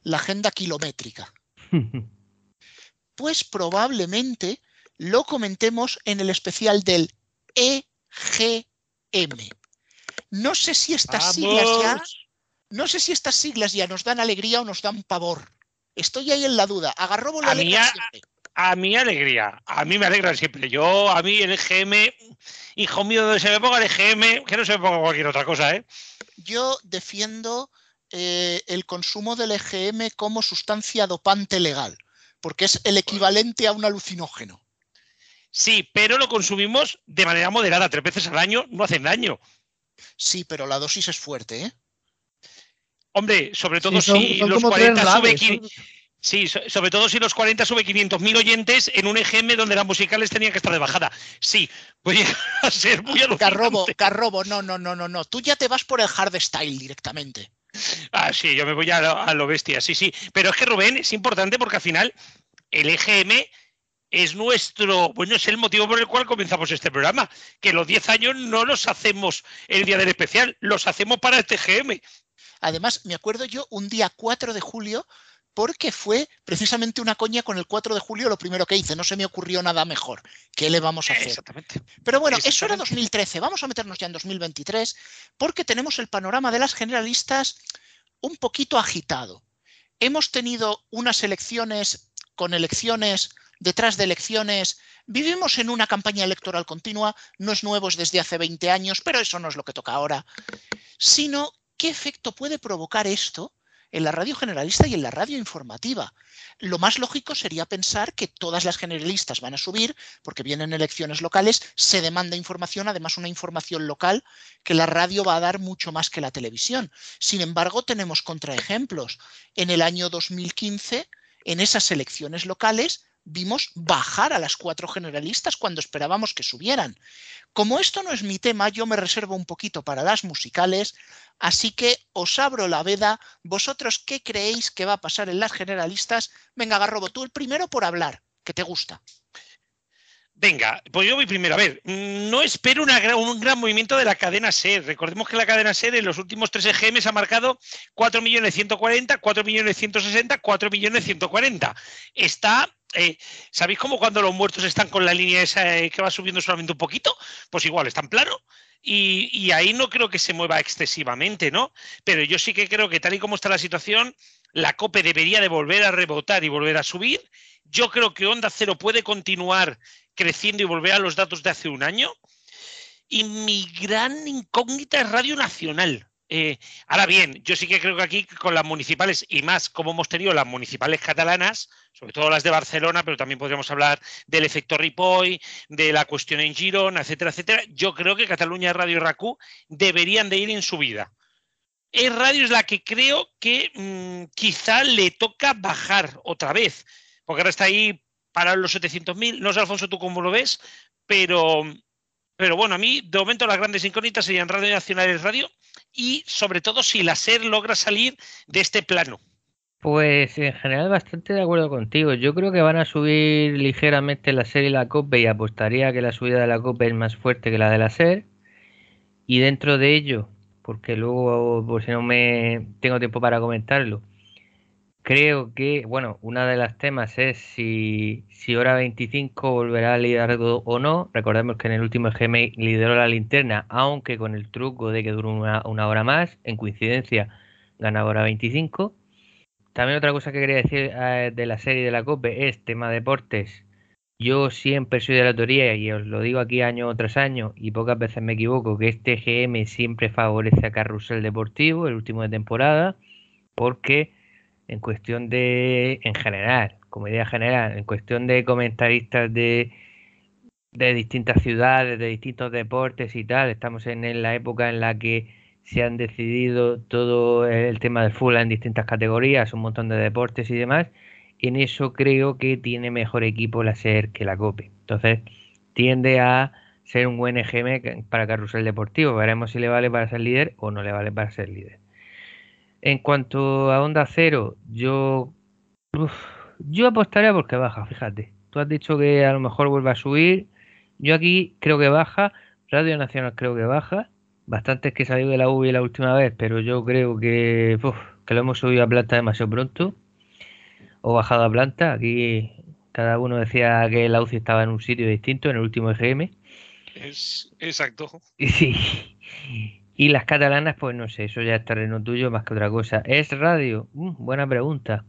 La agenda kilométrica. Pues probablemente lo comentemos en el especial del E G M. No sé si estas ¡Vamos! siglas ya, no sé si estas siglas ya nos dan alegría o nos dan pavor. Estoy ahí en la duda. Agarró bola de siempre. A mí alegría, a mí me alegran siempre. Yo, a mí el E G M, hijo mío, donde se me ponga el E G M, que no se me ponga cualquier otra cosa, ¿eh? Yo defiendo eh, el consumo del E G M como sustancia dopante legal, porque es el equivalente a un alucinógeno. Sí, pero lo consumimos de manera moderada, tres veces al año no hacen daño. Sí, pero la dosis es fuerte, ¿eh? Hombre, sobre todo sí, son, si son los cuarenta sube... Sí, sobre todo si los cuarenta sube quinientos mil oyentes en un E G M donde las musicales tenían que estar de bajada. Sí, voy a ser muy alucinante. Carrobo, Carrobo, no, no, no, no, no. Tú ya te vas por el hardstyle directamente. Ah, sí, yo me voy a lo, a lo bestia, sí, sí. Pero es que, Rubén, es importante porque al final el E G M es nuestro... Bueno, es el motivo por el cual comenzamos este programa. Que los diez años no los hacemos el día del especial, los hacemos para este E G M. Además, me acuerdo yo, un día cuatro de julio... porque fue precisamente una coña con el cuatro de julio lo primero que hice. No se me ocurrió nada mejor. ¿Qué le vamos a hacer? Exactamente. Pero bueno, Exactamente. Eso era dos mil trece. Vamos a meternos ya en dos mil veintitrés porque tenemos el panorama de las generalistas un poquito agitado. Hemos tenido unas elecciones con elecciones, detrás de elecciones. Vivimos en una campaña electoral continua. No es nuevo, es desde hace veinte años, pero eso no es lo que toca ahora. Sino, ¿qué efecto puede provocar esto en la radio generalista y en la radio informativa? Lo más lógico sería pensar que todas las generalistas van a subir porque vienen elecciones locales, se demanda información, además una información local que la radio va a dar mucho más que la televisión. Sin embargo, tenemos contraejemplos. En el año dos mil quince, en esas elecciones locales, vimos bajar a las cuatro generalistas cuando esperábamos que subieran. Como esto no es mi tema, yo me reservo un poquito para las musicales, así que os abro la veda. ¿Vosotros qué creéis que va a pasar en las generalistas? Venga, Garrobo, tú el primero por hablar, que te gusta. Venga, pues yo voy primero. A ver, no espero una, un gran movimiento de la cadena SER. Recordemos que la cadena SER en los últimos tres E G Ms ha marcado cuatro millones ciento cuarenta, cuatro millones ciento sesenta, cuatro millones ciento cuarenta. Está... Eh, ¿Sabéis cómo cuando los muertos están con la línea esa eh, que va subiendo solamente un poquito? Pues igual, está en plano y, y ahí no creo que se mueva excesivamente, ¿no? Pero yo sí que creo que tal y como está la situación, la COPE debería de volver a rebotar y volver a subir. Yo creo que Onda Cero puede continuar creciendo y volver a los datos de hace un año. Y mi gran incógnita es Radio Nacional. Eh, ahora bien, yo sí que creo que aquí con las municipales y más como hemos tenido las municipales catalanas, sobre todo las de Barcelona, pero también podríamos hablar del efecto Ripoll, de la cuestión en Girona, etcétera, etcétera, yo creo que Cataluña Radio y RACU deberían de ir en subida. El radio es la que creo que mmm, quizá le toca bajar otra vez, porque ahora está ahí para los setecientos mil, no sé, Alfonso, tú cómo lo ves, pero, pero bueno, a mí de momento las grandes incógnitas serían Radio Nacional y Radio, y sobre todo si la SER logra salir de este plano. Pues en general bastante de acuerdo contigo. Yo creo que van a subir ligeramente la SER y la COPE y apostaría que la subida de la COPE es más fuerte que la de la SER. Y dentro de ello, porque luego por si no me tengo tiempo para comentarlo, creo que, bueno, una de las temas es si, si Hora veinticinco volverá a liderar o no. Recordemos que en el último E G M lideró la linterna, aunque con el truco de que duró una, una hora más. En coincidencia, gana Hora veinticinco. También otra cosa que quería decir eh, de la serie de la COPE es tema deportes. Yo siempre soy de la teoría, y os lo digo aquí año tras año, y pocas veces me equivoco, que este G M siempre favorece a Carrusel Deportivo, el último de temporada, porque en cuestión de, en general, como idea general, en cuestión de comentaristas de, de distintas ciudades, de distintos deportes y tal, estamos en, en la época en la que se han decidido todo el tema del fútbol en distintas categorías, un montón de deportes y demás. En eso creo que tiene mejor equipo la SER que la COPE. Entonces tiende a ser un buen E G M para Carrusel Deportivo. Veremos si le vale para ser líder o no le vale para ser líder. En cuanto a Onda Cero, yo uf, yo apostaría porque baja, fíjate. Tú has dicho que a lo mejor vuelve a subir. Yo aquí creo que baja. Radio Nacional creo que baja. Bastantes que salió de la U B I la última vez, pero yo creo que, uf, que lo hemos subido a planta demasiado pronto. O bajado a planta. Aquí cada uno decía que la U C I estaba en un sitio distinto, en el último E G M. Es, exacto. Y, sí. Y las catalanas, pues no sé, eso ya es terreno tuyo más que otra cosa. ¿Es radio? Uh, buena pregunta.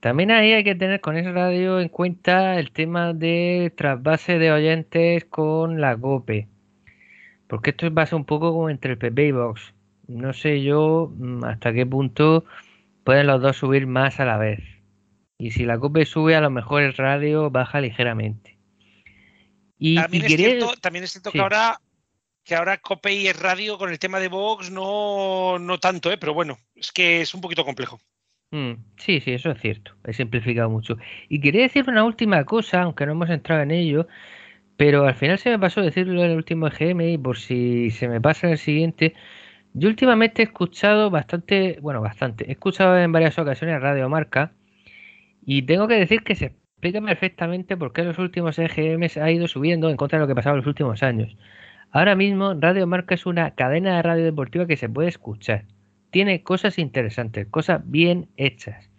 También ahí hay que tener con Es Radio en cuenta el tema de trasvase de oyentes con la COPE. Porque esto pasa un poco como entre el P P y Vox. No sé yo hasta qué punto pueden los dos subir más a la vez. Y si la COPE sube, a lo mejor el radio baja ligeramente. Y, también, y es querer... cierto, también es cierto sí. que ahora que ahora COPE y el radio con el tema de Vox no, no tanto, ¿eh? Pero bueno, es que es un poquito complejo. Mm, sí, sí, eso es cierto. He simplificado mucho. Y quería decir una última cosa, aunque no hemos entrado en ello, pero al final se me pasó decirlo en el último E G M y por si se me pasa en el siguiente... Yo últimamente he escuchado bastante... Bueno, bastante. He escuchado en varias ocasiones Radio Marca. Y tengo que decir que se explica perfectamente por qué los últimos E G Ms ha ido subiendo en contra de lo que pasaba en los últimos años. Ahora mismo Radio Marca es una cadena de radio deportiva que se puede escuchar. Tiene cosas interesantes, cosas bien hechas,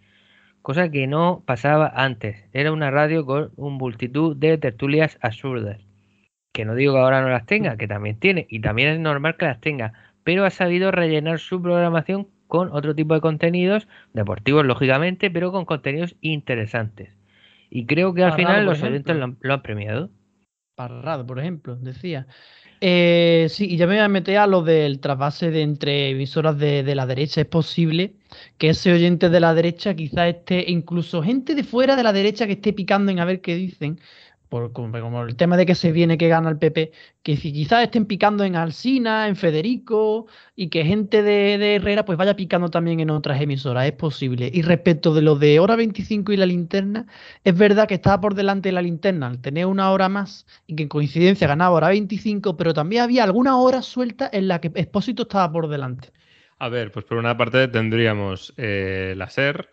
cosa que no pasaba antes. Era una radio con un multitud de tertulias absurdas. Que no digo que ahora no las tenga, que también tiene, y también es normal que las tenga, pero ha sabido rellenar su programación con otro tipo de contenidos, deportivos lógicamente, pero con contenidos interesantes. Y creo que al Parrado, final los oyentes lo, lo han premiado. Parrado, por ejemplo, decía. Eh, sí, y ya me voy a meter a lo del trasvase de entre emisoras de, de la derecha. Es posible que ese oyente de la derecha, quizás esté, incluso gente de fuera de la derecha que esté picando en a ver qué dicen, por, como, como el tema de que se viene que gana el P P, que si quizás estén picando en Alsina, en Federico, y que gente de, de Herrera pues vaya picando también en otras emisoras, es posible. Y respecto de lo de Hora veinticinco y La Linterna, es verdad que estaba por delante de La Linterna al tener una hora más, y que en coincidencia ganaba Hora veinticinco, pero también había alguna hora suelta en la que Expósito estaba por delante. A ver, pues por una parte tendríamos eh, la SER,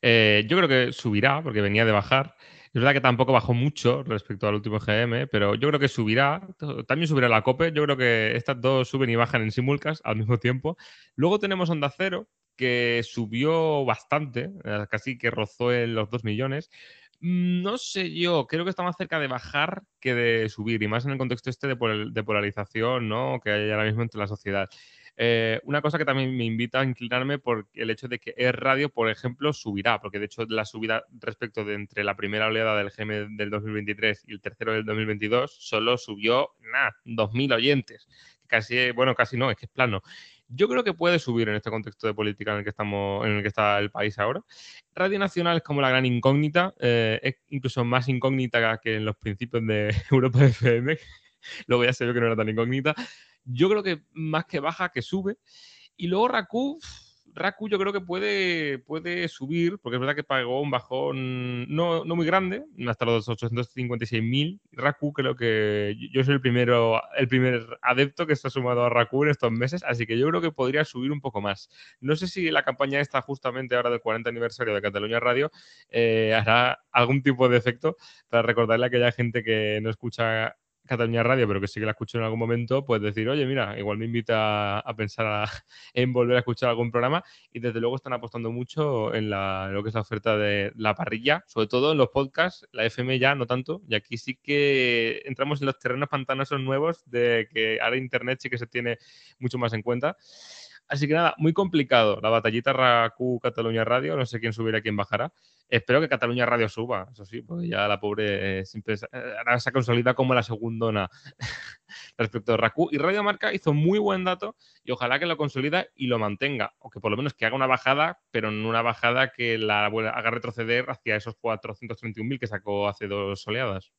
eh, yo creo que subirá porque venía de bajar. Es verdad que tampoco bajó mucho respecto al último G M, pero yo creo que subirá, también subirá la COPE. Yo creo que estas dos suben y bajan en simulcast al mismo tiempo. Luego tenemos Onda Cero, que subió bastante, casi que rozó en los dos millones. No sé yo, creo que está más cerca de bajar que de subir, y más en el contexto este de, pol- de polarización, ¿no?, que hay ahora mismo entre la sociedad. Eh, una cosa que también me invita a inclinarme por el hecho de que Es Radio, por ejemplo, subirá, porque de hecho la subida respecto de entre la primera oleada del G M del dos mil veintitrés y el tercero del dos mil veintidós solo subió nada, dos mil oyentes, casi, bueno, casi no, es que es plano. Yo creo que puede subir en este contexto de política en el que estamos, en el que está el país ahora. Radio Nacional es como la gran incógnita, eh, es incluso más incógnita que en los principios de Europa F M. Luego ya se vio que no era tan incógnita. Yo creo que más que baja, que sube. Y luego Raku, Raku yo creo que puede, puede subir, porque es verdad que pagó un bajón no, no muy grande, hasta los ochocientos cincuenta y seis mil. Raku creo que yo soy el, primero, el primer adepto que se ha sumado a Raku en estos meses, así que yo creo que podría subir un poco más. No sé si la campaña esta justamente ahora del cuarenta aniversario de Cataluña Radio eh, hará algún tipo de efecto para recordarle a aquella gente que no escucha Cataluña Radio, pero que sí que la escucho en algún momento, pues decir, oye, mira, igual me invita a pensar a, en volver a escuchar algún programa. Y desde luego están apostando mucho en la, lo que es la oferta de la parrilla, sobre todo en los podcasts, la F M ya no tanto, y aquí sí que entramos en los terrenos pantanosos nuevos de que ahora Internet sí que se tiene mucho más en cuenta. Así que nada, muy complicado. La batallita Raku Cataluña Radio, no sé quién subirá, quién bajará. Espero que Cataluña Radio suba, eso sí, porque ya la pobre eh, siempre se, eh, ahora se consolida como la segundona respecto a Raku. Y Radio Marca hizo muy buen dato y ojalá que lo consolida y lo mantenga, o que por lo menos que haga una bajada, pero no una bajada que la haga retroceder hacia esos cuatrocientos treinta y un mil que sacó hace dos oleadas.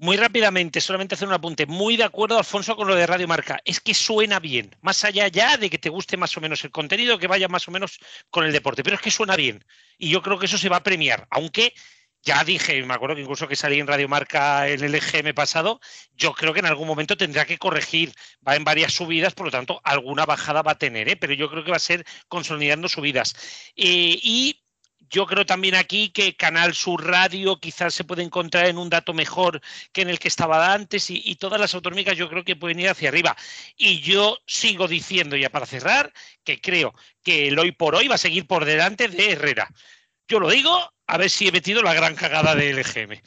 Muy rápidamente, solamente hacer un apunte. Muy de acuerdo, Alfonso, con lo de Radio Marca. Es que suena bien, más allá ya de que te guste más o menos el contenido, que vaya más o menos con el deporte, pero es que suena bien. Y yo creo que eso se va a premiar, aunque ya dije, me acuerdo que incluso que salí en Radio Marca en el E G M pasado, yo creo que en algún momento tendrá que corregir. Va en varias subidas, por lo tanto, alguna bajada va a tener, ¿eh? Pero yo creo que va a ser consolidando subidas. Eh, y... Yo creo también aquí que Canal Sur Radio quizás se puede encontrar en un dato mejor que en el que estaba antes y, y todas las autonómicas yo creo que pueden ir hacia arriba. Y yo sigo diciendo, ya para cerrar, que creo que el hoy por hoy va a seguir por delante de Herrera. Yo lo digo, a ver si he metido la gran cagada de L G M.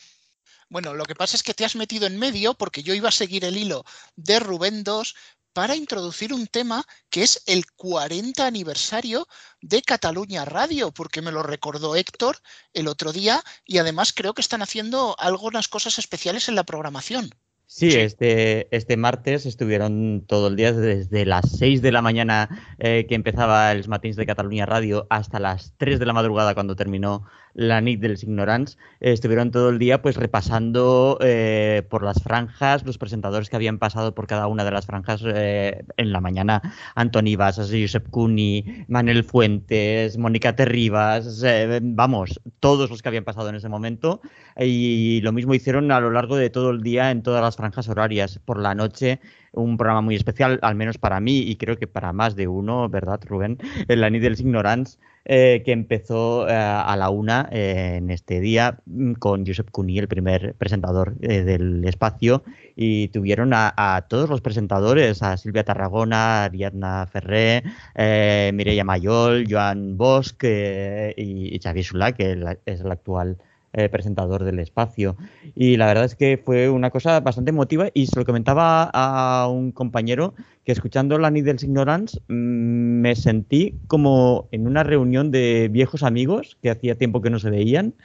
Bueno, lo que pasa es que te has metido en medio porque yo iba a seguir el hilo de Rubén dos para introducir un tema que es el cuarenta aniversario de Cataluña Radio, porque me lo recordó Héctor el otro día y además creo que están haciendo algunas cosas especiales en la programación. Sí, este, este martes estuvieron todo el día desde las seis de la mañana eh, que empezaba el matins de Cataluña Radio hasta las tres de la madrugada cuando terminó la nit dels ignorants. Eh, estuvieron todo el día pues repasando eh, por las franjas los presentadores que habían pasado por cada una de las franjas eh, en la mañana. Antoni Basas, Josep Cuni, Manel Fuentes, Mónica Terribas, eh, vamos, todos los que habían pasado en ese momento. Y lo mismo hicieron a lo largo de todo el día en todas las franjas horarias. Por la noche, un programa muy especial, al menos para mí y creo que para más de uno, ¿verdad, Rubén? La nit dels ignorants, eh, que empezó eh, a la una eh, en este día con Josep Cuní, el primer presentador eh, del espacio, y tuvieron a, a todos los presentadores, a Silvia Tarragona, Ariadna Ferrer, eh, Mireia Mayol, Joan Bosch eh, y, y Xavier Solà, que la, es el actual Eh, presentador del espacio. Y la verdad es que fue una cosa bastante emotiva y se lo comentaba a un compañero que escuchando la nit dels ignorants mmm, me sentí como en una reunión de viejos amigos que hacía tiempo que no se veían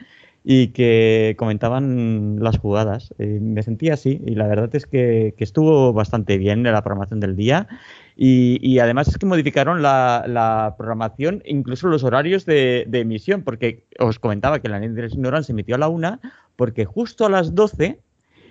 y que comentaban las jugadas. Eh, me sentí así y la verdad es que, que estuvo bastante bien la programación del día. Y, y además es que modificaron la, la programación, incluso los horarios de, de emisión, porque os comentaba que la nit dels ignorants se emitió a la una, porque justo a las doce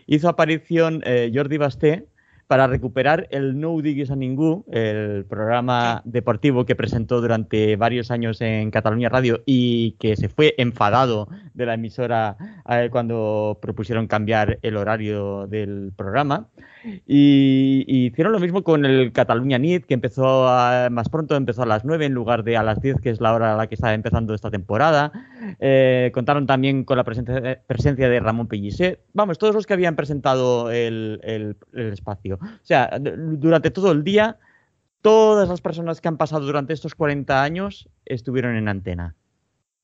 hizo aparición eh, Jordi Basté para recuperar el No Diguis a Ningú, el programa deportivo que presentó durante varios años en Cataluña Radio y que se fue enfadado de la emisora eh, cuando propusieron cambiar el horario del programa. Y, y hicieron lo mismo con el Cataluña Nit, que empezó a, más pronto, empezó a las nueve en lugar de a las diez, que es la hora a la que está empezando esta temporada. Eh, contaron también con la presencia, presencia de Ramón Pellicer. Vamos, todos los que habían presentado el, el, el espacio. O sea, durante todo el día, todas las personas que han pasado durante estos cuarenta años estuvieron en antena.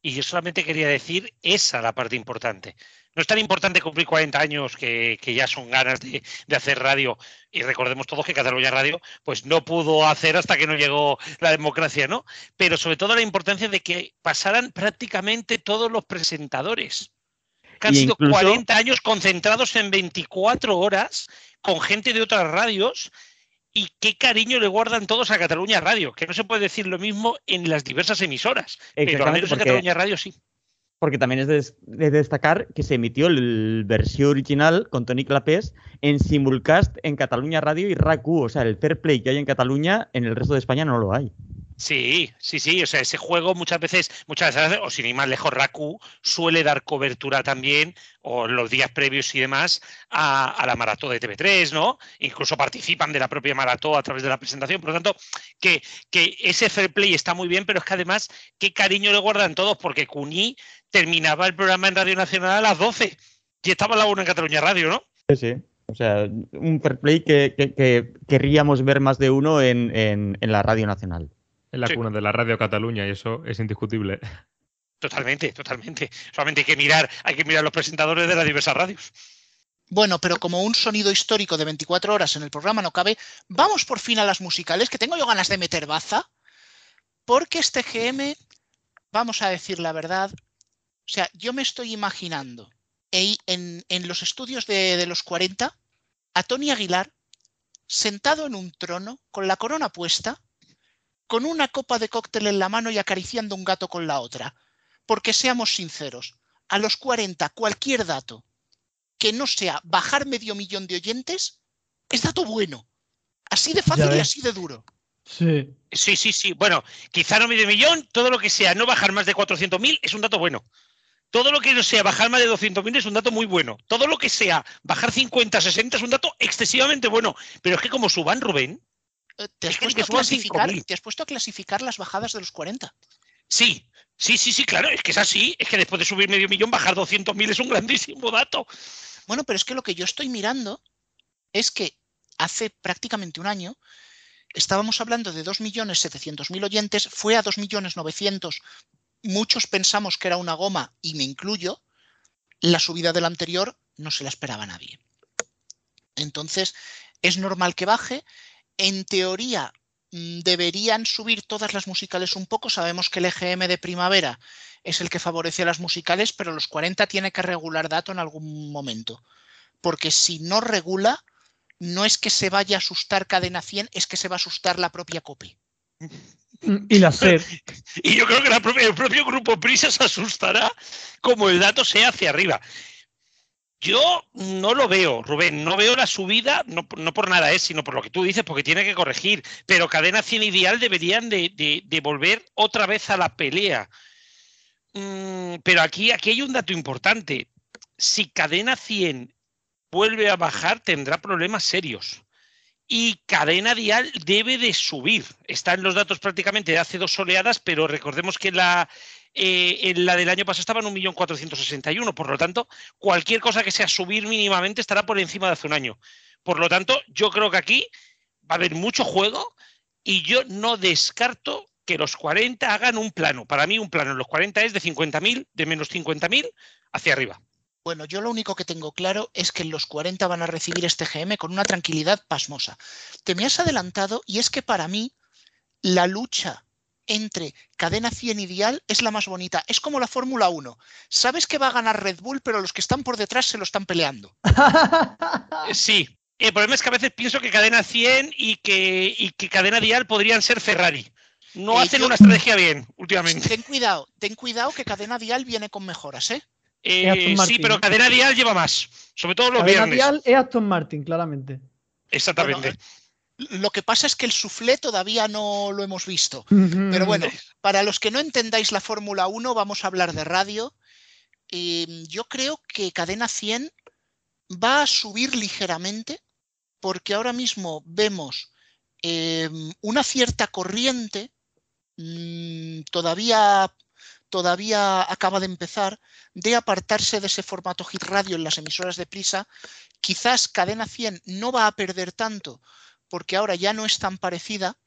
Y yo solamente quería decir esa, la parte importante. No es tan importante cumplir cuarenta años que, que ya son ganas de, de hacer radio. Y recordemos todos que Cataluña Radio pues no pudo hacer hasta que no llegó la democracia, ¿no? Pero sobre todo la importancia de que pasaran prácticamente todos los presentadores. Que han sido incluso cuarenta años concentrados en veinticuatro horas con gente de otras radios. Y qué cariño le guardan todos a Cataluña Radio, que no se puede decir lo mismo en las diversas emisoras. Pero al menos porque, en Cataluña Radio sí. Porque también es de, de destacar que se emitió la versión original con Toni Clapés en simulcast en Cataluña Radio y Raku. O sea, el fair play que hay en Cataluña, en el resto de España no lo hay. Sí, sí, sí, o sea, ese juego muchas veces, muchas veces, o sin ir más lejos, Raku suele dar cobertura también, o los días previos y demás, a, a la maratón de T V tres, ¿no? Incluso participan de la propia maratón a través de la presentación, por lo tanto, que, que ese fair play está muy bien, pero es que además, qué cariño le guardan todos, porque Cuní terminaba el programa en Radio Nacional a las doce, y estaba a la una en Cataluña Radio, ¿no? Sí, sí. O sea, un fair play que, que, que querríamos ver más de uno en, en, en la Radio Nacional. Es la sí. cuna de la Radio Cataluña y eso es indiscutible. Totalmente, totalmente. Solamente hay que mirar, hay que mirar los presentadores de las diversas radios. Bueno, pero como un sonido histórico de veinticuatro horas en el programa no cabe, vamos por fin a las musicales, que tengo yo ganas de meter baza. Porque este G M, vamos a decir la verdad, o sea, yo me estoy imaginando en, en los estudios de, de los cuarenta a Tony Aguilar sentado en un trono con la corona puesta, con una copa de cóctel en la mano y acariciando un gato con la otra. Porque seamos sinceros, a los cuarenta cualquier dato que no sea bajar medio millón de oyentes es dato bueno. Así de fácil y así de duro. Sí. sí, sí, sí. Bueno, quizá no medio millón, todo lo que sea no bajar más de cuatrocientos mil es un dato bueno. Todo lo que no sea bajar más de doscientos mil es un dato muy bueno. Todo lo que sea bajar cincuenta, sesenta es un dato excesivamente bueno. Pero es que como suban, Rubén... ¿Te has, es puesto, que que a clasificar, ¿te has puesto a clasificar las bajadas de los cuarenta? Sí, sí, sí, sí, claro. Es que es así. Es que después de subir medio millón, bajar doscientos mil es un grandísimo dato. Bueno, pero es que lo que yo estoy mirando es que hace prácticamente un año... Estábamos hablando de dos millones setecientos mil oyentes, fue a dos millones novecientos mil, muchos pensamos que era una goma y me incluyo, la subida del anterior no se la esperaba nadie. Entonces, es normal que baje, en teoría deberían subir todas las musicales un poco, sabemos que el E G M de primavera es el que favorece a las musicales, pero los cuarenta tiene que regular dato en algún momento, porque si no regula... No es que se vaya a asustar Cadena cien, es que se va a asustar la propia COPE. Y la SER. Y yo creo que la propia, el propio Grupo Prisa se asustará como el dato sea hacia arriba. Yo no lo veo, Rubén, no veo la subida, no, no por nada es, sino por lo que tú dices, porque tiene que corregir. Pero Cadena cien y Dial deberían de, de, de volver otra vez a la pelea. Mm, pero aquí, aquí hay un dato importante. Si Cadena cien... vuelve a bajar, tendrá problemas serios. Y Cadena Dial debe de subir. Están los datos prácticamente de hace dos oleadas, pero recordemos que la, eh, en la del año pasado estaban un millón cuatrocientos sesenta y uno mil. Por lo tanto, cualquier cosa que sea subir mínimamente estará por encima de hace un año. Por lo tanto, yo creo que aquí va a haber mucho juego y yo no descarto que los cuarenta hagan un plano. Para mí un plano en los cuarenta es de cincuenta mil, de menos cincuenta mil hacia arriba. Bueno, yo lo único que tengo claro es que en los cuarenta van a recibir este G M con una tranquilidad pasmosa. Te me has adelantado y es que para mí la lucha entre Cadena cien y Dial es la más bonita. Es como la Fórmula uno. Sabes que va a ganar Red Bull, pero los que están por detrás se lo están peleando. Sí. El problema es que a veces pienso que Cadena cien y que, y que Cadena Dial podrían ser Ferrari. No eh, hacen yo... una estrategia bien últimamente. Ten cuidado, ten cuidado que Cadena Dial viene con mejoras, ¿eh? Eh, sí, pero Cadena Dial lleva más, sobre todo los Cadena viernes. Cadena Dial es Aston Martin, claramente. Exactamente. Bueno, lo que pasa es que el soufflé todavía no lo hemos visto. Uh-huh. Pero bueno, para los que no entendáis la Fórmula uno, vamos a hablar de radio. Eh, yo creo que Cadena cien va a subir ligeramente porque ahora mismo vemos eh, una cierta corriente mmm, todavía... todavía acaba de empezar, de apartarse de ese formato hit radio en las emisoras de Prisa. Quizás Cadena cien no va a perder tanto, porque ahora ya no es tan parecida,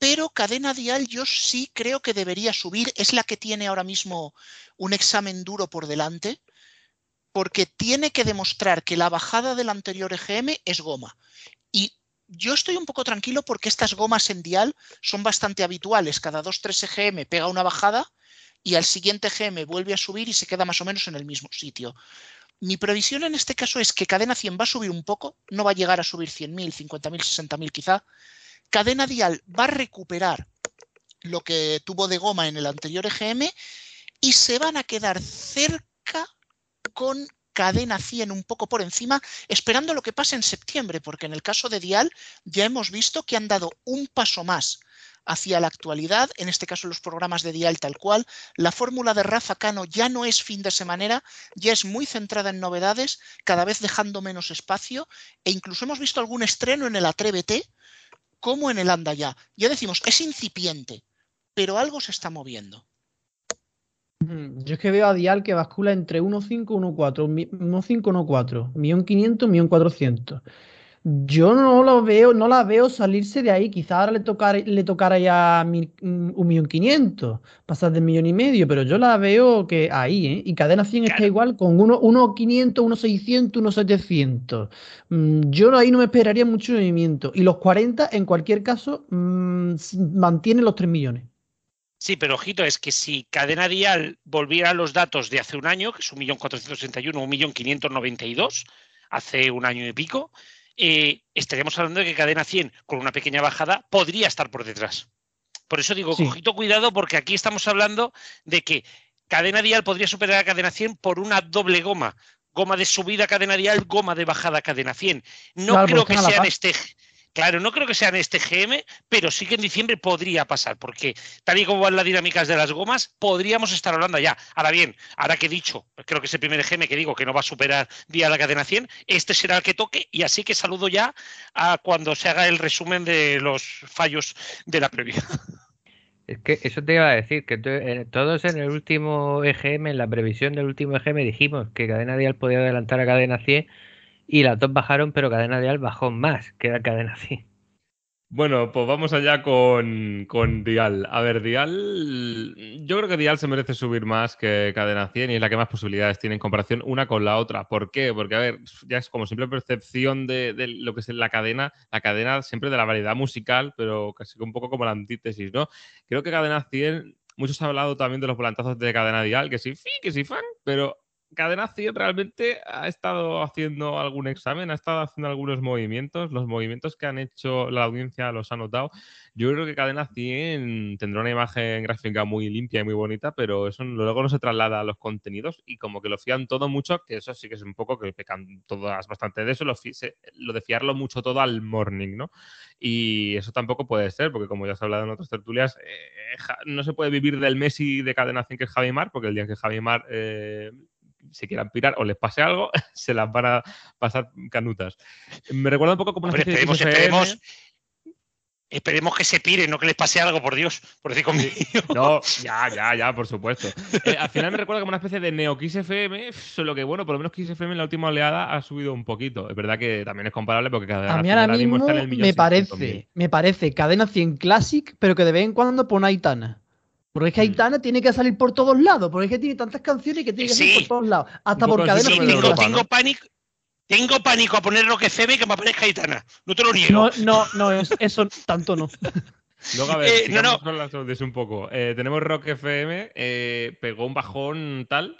pero Cadena Dial yo sí creo que debería subir, es la que tiene ahora mismo un examen duro por delante, porque tiene que demostrar que la bajada del anterior E G M es goma. Y yo estoy un poco tranquilo porque estas gomas en Dial son bastante habituales, cada dos tres E G M pega una bajada, y al siguiente G M vuelve a subir y se queda más o menos en el mismo sitio. Mi previsión en este caso es que Cadena cien va a subir un poco, no va a llegar a subir cien mil, cincuenta mil, sesenta mil quizá. Cadena Dial va a recuperar lo que tuvo de goma en el anterior E G M y se van a quedar cerca con Cadena cien un poco por encima, esperando lo que pase en septiembre, porque en el caso de Dial ya hemos visto que han dado un paso más hacia la actualidad, en este caso los programas de Dial tal cual, la fórmula de Rafa Cano ya no es fin de semanera, ya es muy centrada en novedades, cada vez dejando menos espacio, e incluso hemos visto algún estreno en el Atrévete, como en el Anda Ya. Ya decimos, es incipiente, pero algo se está moviendo. Yo es que veo a Dial que bascula entre uno punto cinco y uno punto cuatro, uno punto cinco y uno punto cuatro, millón quinientos, millón cuatrocientos. Yo no lo veo, no la veo salirse de ahí. Quizá ahora le tocar, le tocará ya mil, un millón quinientos, pasar de un millón y medio, pero yo la veo que ahí, ¿eh? Y Cadena cien claro. Está igual con uno, uno quinientos, uno seiscientos, uno setecientos. Yo ahí no me esperaría mucho movimiento. Y los cuarenta, en cualquier caso, mmm, mantienen los tres millones. Sí, pero ojito, es que si Cadena Dial volviera a los datos de hace un año, que es un millón cuatrocientos sesenta y uno, un millón quinientos noventa y dos, hace un año y pico. Eh, estaríamos hablando de que Cadena cien, con una pequeña bajada, podría estar por detrás. Por eso digo, sí. Cojito cuidado, porque aquí estamos hablando de que Cadena Dial podría superar a Cadena cien por una doble goma. Goma de subida Cadena Dial, goma de bajada Cadena cien. No claro, creo que sean este... Claro, no creo que sean este G M, pero sí que en diciembre podría pasar, porque tal y como van las dinámicas de las gomas, podríamos estar hablando ya. Ahora bien, ahora que he dicho, creo que es el primer G M que digo que no va a superar vía la Cadena cien, este será el que toque, y así que saludo ya a cuando se haga el resumen de los fallos de la previa. Es que eso te iba a decir, que todos en el último E G M, en la previsión del último E G M, dijimos que Cadena Dial podía adelantar a Cadena cien, y las dos bajaron, pero Cadena Dial bajó más que la Cadena cien. Bueno, pues vamos allá con, con Dial. A ver, Dial... Yo creo que Dial se merece subir más que Cadena cien y es la que más posibilidades tiene en comparación una con la otra. ¿Por qué? Porque, a ver, ya es como simple percepción de, de lo que es la cadena, la cadena siempre de la variedad musical, pero casi un poco como la antítesis, ¿no? Creo que Cadena cien... Muchos han hablado también de los volantazos de Cadena Dial, que sí, que sí, fan, pero... Cadena cien realmente ha estado haciendo algún examen, ha estado haciendo algunos movimientos. Los movimientos que han hecho la audiencia los ha notado. Yo creo que Cadena cien tendrá una imagen gráfica muy limpia y muy bonita, pero eso luego no se traslada a los contenidos y como que lo fían todo mucho, que eso sí que es un poco que pecan todas bastante de eso, lo, se, lo de fiarlo mucho todo al morning, ¿no? Y eso tampoco puede ser, porque como ya se ha hablado en otras tertulias, eh, ja, no se puede vivir del Messi de Cadena cien que es Javi Mar, porque el día que Javi Mar... Eh, se quieran pirar o les pase algo, se las van a pasar canutas. Me recuerda un poco como una especie esperemos, de esperemos, esperemos que se piren, no que les pase algo, por Dios, por decir conmigo. No, ya, ya, ya, por supuesto. Eh, al final me recuerda como una especie de Neo Kiss F M, solo que, bueno, por lo menos Kiss F M en la última oleada ha subido un poquito. Es verdad que también es comparable porque Cadena cien ahora mismo está en el millón. Me parece, me parece Cadena cien Classic, pero que de vez en cuando pone Aitana. Porque es que Aitana tiene que salir por todos lados, porque es que tiene tantas canciones que tiene que salir sí. por todos lados. Hasta por Cadena sí, tengo, Europa, tengo, ¿no? pánico, tengo pánico a poner Rock F M y que me aparezca Aitana. No te lo niego. No, no, no eso, eso tanto no. Luego, a ver, eh, no, no. Con las ondas un poco. Eh, tenemos Rock F M, eh, pegó un bajón tal...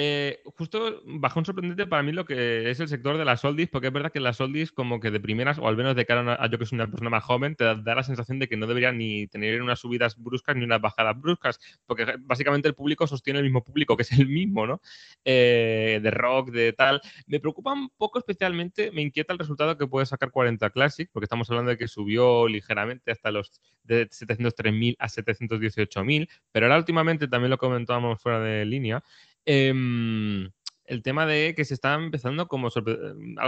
Eh, justo bajón sorprendente para mí lo que es el sector de las oldies, porque es verdad que las oldies como que de primeras, o al menos de cara a yo que soy una persona más joven, te da la sensación de que no debería ni tener unas subidas bruscas ni unas bajadas bruscas, porque básicamente el público sostiene el mismo público, que es el mismo, ¿no? Eh, de rock, de tal. Me preocupa un poco especialmente, me inquieta el resultado que puede sacar cuarenta Classic, porque estamos hablando de que subió ligeramente hasta los de setecientos tres mil a setecientos dieciocho mil, pero ahora últimamente también lo comentábamos fuera de línea, Eh, el tema de que se está empezando como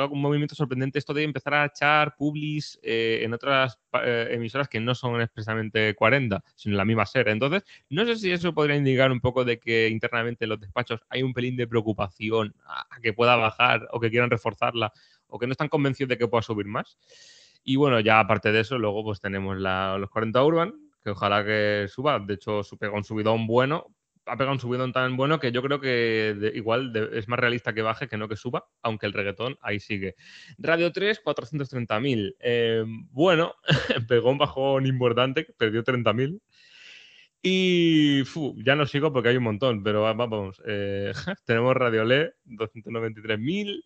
un movimiento sorprendente esto de empezar a echar publis eh, en otras eh, emisoras que no son expresamente cuarenta, sino la misma serie. Entonces, no sé si eso podría indicar un poco de que internamente en los despachos hay un pelín de preocupación a, a que pueda bajar o que quieran reforzarla o que no están convencidos de que pueda subir más. Y bueno, ya aparte de eso, luego pues tenemos la, los cuarenta Urban, que ojalá que suba. De hecho, pegó un subidón bueno. Ha pegado un subidón tan bueno que yo creo que de, igual de, es más realista que baje que no que suba, aunque el reggaetón ahí sigue. Radio tres, cuatrocientos treinta mil. Eh, bueno, pegó un bajón importante, perdió treinta mil. Y fu, ya no sigo porque hay un montón, pero vamos. Eh, tenemos Radio L E, doscientos noventa y tres mil.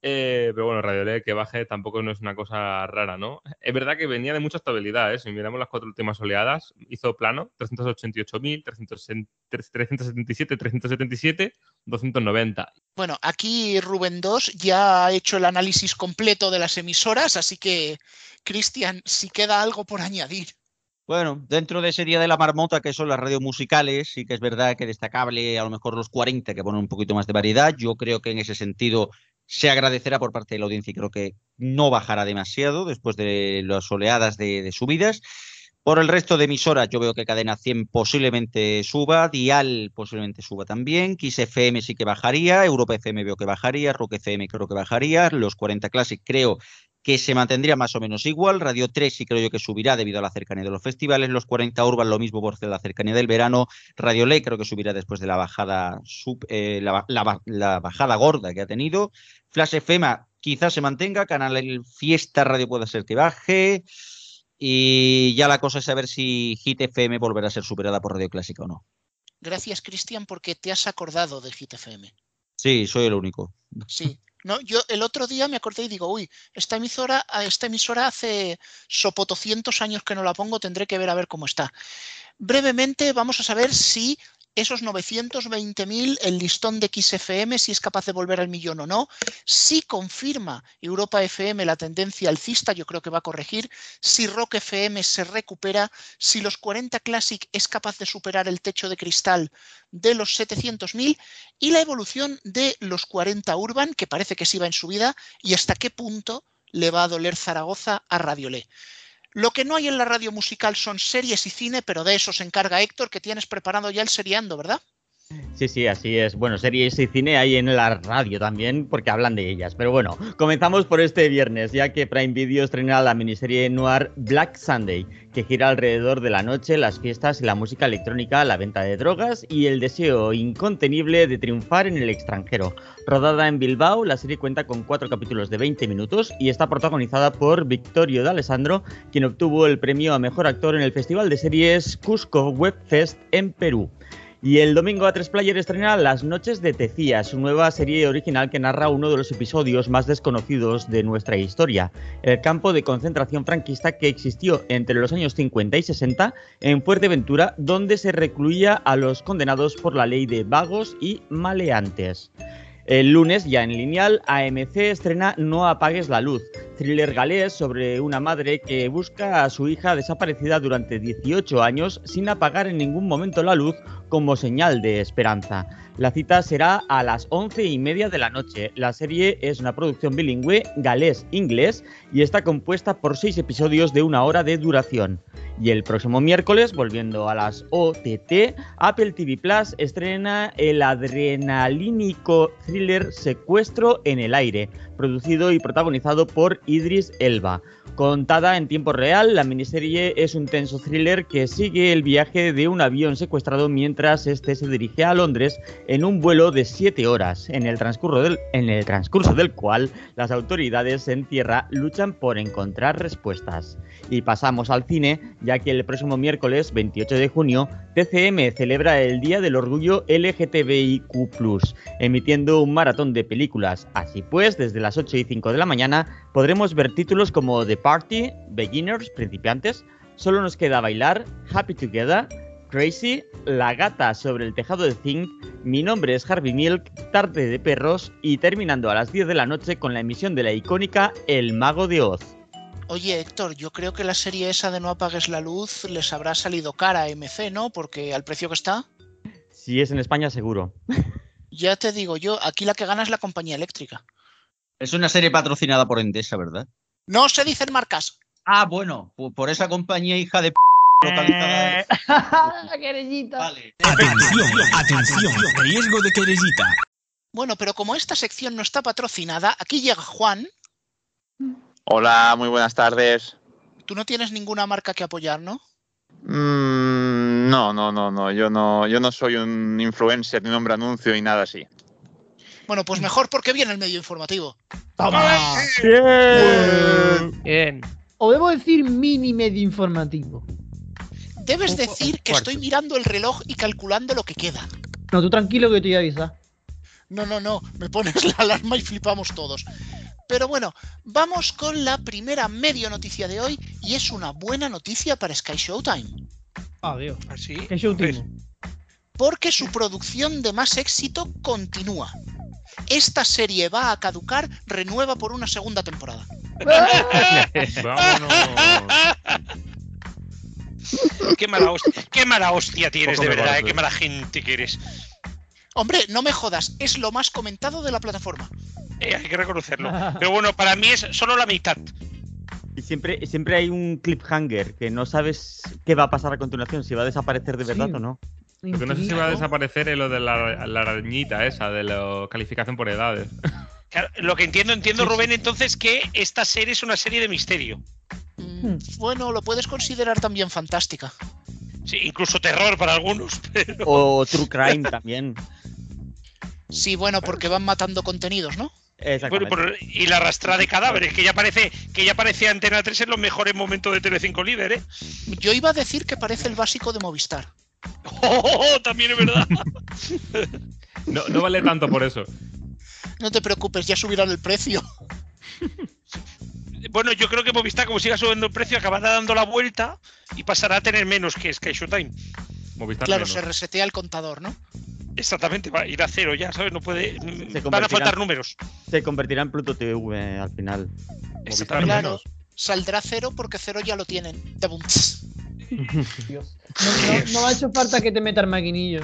Eh, pero bueno, Radio L E que baje tampoco no es una cosa rara, ¿no? Es verdad que venía de mucha estabilidad, ¿eh? Si miramos las cuatro últimas oleadas, hizo plano, trescientos ochenta y ocho mil, trescientos setenta y siete, trescientos setenta y siete, doscientos noventa. Bueno, aquí Rubén dos ya ha hecho el análisis completo de las emisoras, así que, Cristian, si queda algo por añadir. Bueno, dentro de ese día de la marmota que son las radios musicales, sí que es verdad que destacable a lo mejor los cuarenta que ponen un poquito más de variedad. Yo creo que en ese sentido... se agradecerá por parte de la audiencia y creo que no bajará demasiado después de las oleadas de, de subidas. Por el resto de emisoras yo veo que Cadena cien posiblemente suba, Dial posiblemente suba también, Kiss F M sí que bajaría, Europa F M veo que bajaría, Rock F M creo que bajaría, los cuarenta Classic creo que se mantendría más o menos igual. Radio tres sí creo yo que subirá debido a la cercanía de los festivales. Los cuarenta Urban lo mismo por la cercanía del verano. Radio Ley creo que subirá después de la bajada sub, eh, la, la, la bajada gorda que ha tenido. Flash F M quizás se mantenga. Canal el Fiesta Radio puede ser que baje. Y ya la cosa es saber si Hit F M volverá a ser superada por Radio Clásica o no. Gracias, Cristian, porque te has acordado de Hit F M. Sí, soy el único. Sí. No, yo el otro día me acordé y digo, uy, esta emisora, esta emisora hace sopotocientos años que no la pongo, tendré que ver a ver cómo está. Brevemente vamos a saber si esos novecientos veinte mil, el listón de X F M, si es capaz de volver al millón o no. Si confirma Europa F M la tendencia alcista, yo creo que va a corregir. Si Rock F M se recupera, si los cuarenta Classic es capaz de superar el techo de cristal de los setecientos mil y la evolución de los cuarenta Urban, que parece que sí va en subida, y hasta qué punto le va a doler Zaragoza a Radio Le. Lo que no hay en la radio musical son series y cine, pero de eso se encarga Héctor, que tienes preparado ya el seriando, ¿verdad? Sí, sí, así es. Bueno, series y cine hay en la radio también, porque hablan de ellas. Pero bueno, comenzamos por este viernes, ya que Prime Video estrenará la miniserie noir Black Sunday, que gira alrededor de la noche, las fiestas, la música electrónica, la venta de drogas y el deseo incontenible de triunfar en el extranjero. Rodada en Bilbao, la serie cuenta con cuatro capítulos de veinte minutos y está protagonizada por Victorio D'Alessandro, quien obtuvo el premio a Mejor Actor en el Festival de Series Cusco Web Fest en Perú. Y el domingo A tres Player estrena Las noches de Tecía, su nueva serie original que narra uno de los episodios más desconocidos de nuestra historia, el campo de concentración franquista que existió entre los años cincuenta y sesenta en Fuerteventura, donde se recluía a los condenados por la ley de vagos y maleantes. El lunes, ya en lineal, A M C estrena No apagues la luz, thriller galés sobre una madre que busca a su hija desaparecida durante dieciocho años sin apagar en ningún momento la luz como señal de esperanza. La cita será a las once y media de la noche. La serie es una producción bilingüe galés-inglés y está compuesta por seis episodios de una hora de duración. Y el próximo miércoles, volviendo a las O T T, Apple T V Plus estrena el adrenalínico thriller Secuestro en el aire, producido y protagonizado por Idris Elba. Contada en tiempo real, la miniserie es un tenso thriller que sigue el viaje de un avión secuestrado mientras este se dirige a Londres en un vuelo de siete horas, en el transcurso del, en el transcurso del cual las autoridades en tierra luchan por encontrar respuestas. Y pasamos al cine, ya que el próximo miércoles veintiocho de junio, T C M celebra el Día del Orgullo L G T B I Q plus, emitiendo un maratón de películas. Así pues, desde las ocho y cinco de la mañana podremos ver títulos como The Party, Beginners, Principiantes, Solo nos queda bailar, Happy Together, Crazy, La gata sobre el tejado de Zinc, Mi nombre es Harvey Milk, Tarde de perros y terminando a las diez de la noche con la emisión de la icónica El Mago de Oz. Oye, Héctor, yo creo que la serie esa de No apagues la luz les habrá salido cara a M C, ¿no? Porque al precio que está... Si es en España, seguro. Ya te digo yo, aquí la que gana es la compañía eléctrica. Es una serie patrocinada por Endesa, ¿verdad? No se dicen marcas. Ah, bueno, por esa compañía hija de p... localizada... Querellita. Vale. Atención, atención, riesgo de querellita. Bueno, pero como esta sección no está patrocinada, aquí llega Juan... Hola, muy buenas tardes. ¿Tú no tienes ninguna marca que apoyar, no? Mm, no, no, no, no. Yo no, yo no soy un influencer, ni nombre anuncio y nada así. Bueno, pues mejor porque viene el medio informativo. ¡Toma! Bien. Bien. O debo decir mini medio informativo. Debes decir que estoy mirando el reloj y calculando lo que queda. No, tú tranquilo que te voy a avisar. No, no, no. Me pones la alarma y flipamos todos. Pero bueno, vamos con la primera medio noticia de hoy y es una buena noticia para Sky Showtime. Adiós. Oh, ¿así? Sky Showtime. Porque su producción de más éxito continúa. Esta serie va a caducar, renueva por una segunda temporada. ¡Vámonos! Qué mala hostia, qué mala hostia tienes, de verdad, ¿eh? Qué mala gente que eres. Hombre, no me jodas, es lo más comentado de la plataforma. Eh, hay que reconocerlo. Pero bueno, para mí es solo la mitad. Y siempre, siempre hay un cliffhanger, que no sabes qué va a pasar a continuación, si va a desaparecer de verdad sí. o no. Lo que no sé si va a desaparecer es lo de la, la arañita esa, de la calificación por edades. Claro, lo que entiendo, entiendo sí, Rubén, sí. entonces que esta serie es una serie de misterio. Mm, bueno, lo puedes considerar también fantástica. Sí, incluso terror para algunos. Pero... O true crime también. Sí, bueno, porque van matando contenidos, ¿no? Exactamente. Bueno, y la arrastrada de cadáveres, que ya parece que ya parece Antena tres en los mejores momentos de Telecinco Líder, ¿eh? Yo iba a decir que parece el básico de Movistar. ¡Oh! También es verdad. No, no vale tanto por eso. No te preocupes, ya subirán el precio. Bueno, yo creo que Movistar, como siga subiendo el precio, acabará dando la vuelta y pasará a tener menos que Sky Showtime. Movistar claro, menos. Se resetea el contador, ¿no? Exactamente, va a ir a cero ya, ¿sabes? No puede. Van a faltar números. Se convertirá en Pluto T V al final. Movistar claro, menos. Saldrá cero porque cero ya lo tienen. Dios. No, no, no ha hecho falta que te metas maquinillo.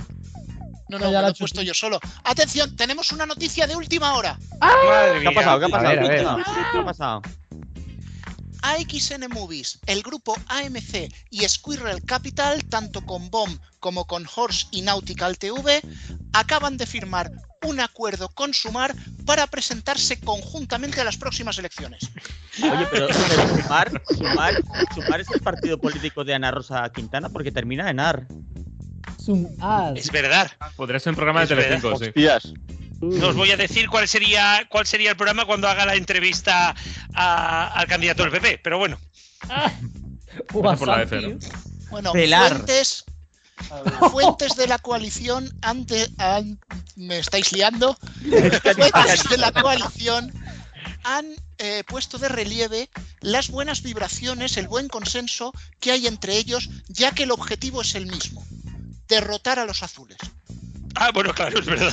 No, no, no, ya lo he puesto yo solo. Atención, tenemos una noticia de última hora. ¡Ah! ¿Qué ha pasado? ¿Qué ha pasado? A ver, a ver. ¿Qué ha pasado? A X N Movies, el grupo A M C y Squirrel Capital, tanto con B O M como con Horse y Nautical T V, acaban de firmar un acuerdo con Sumar para presentarse conjuntamente a las próximas elecciones. Oye, pero Sumar, Sumar, Sumar es el partido político de Ana Rosa Quintana porque termina en A R. Sumar. Es verdad. Podría ser un programa de Telecinco, sí. Hostias. Nos voy a decir cuál sería cuál sería el programa cuando haga la entrevista a, al candidato del P P, pero bueno. Ah, por la F, ¿no? Bueno, fuentes, fuentes de la coalición ante, an, me estáis liando. Fuentes de la coalición han eh, puesto de relieve las buenas vibraciones, el buen consenso que hay entre ellos, ya que el objetivo es el mismo: derrotar a los azules. Ah, bueno, claro, es verdad.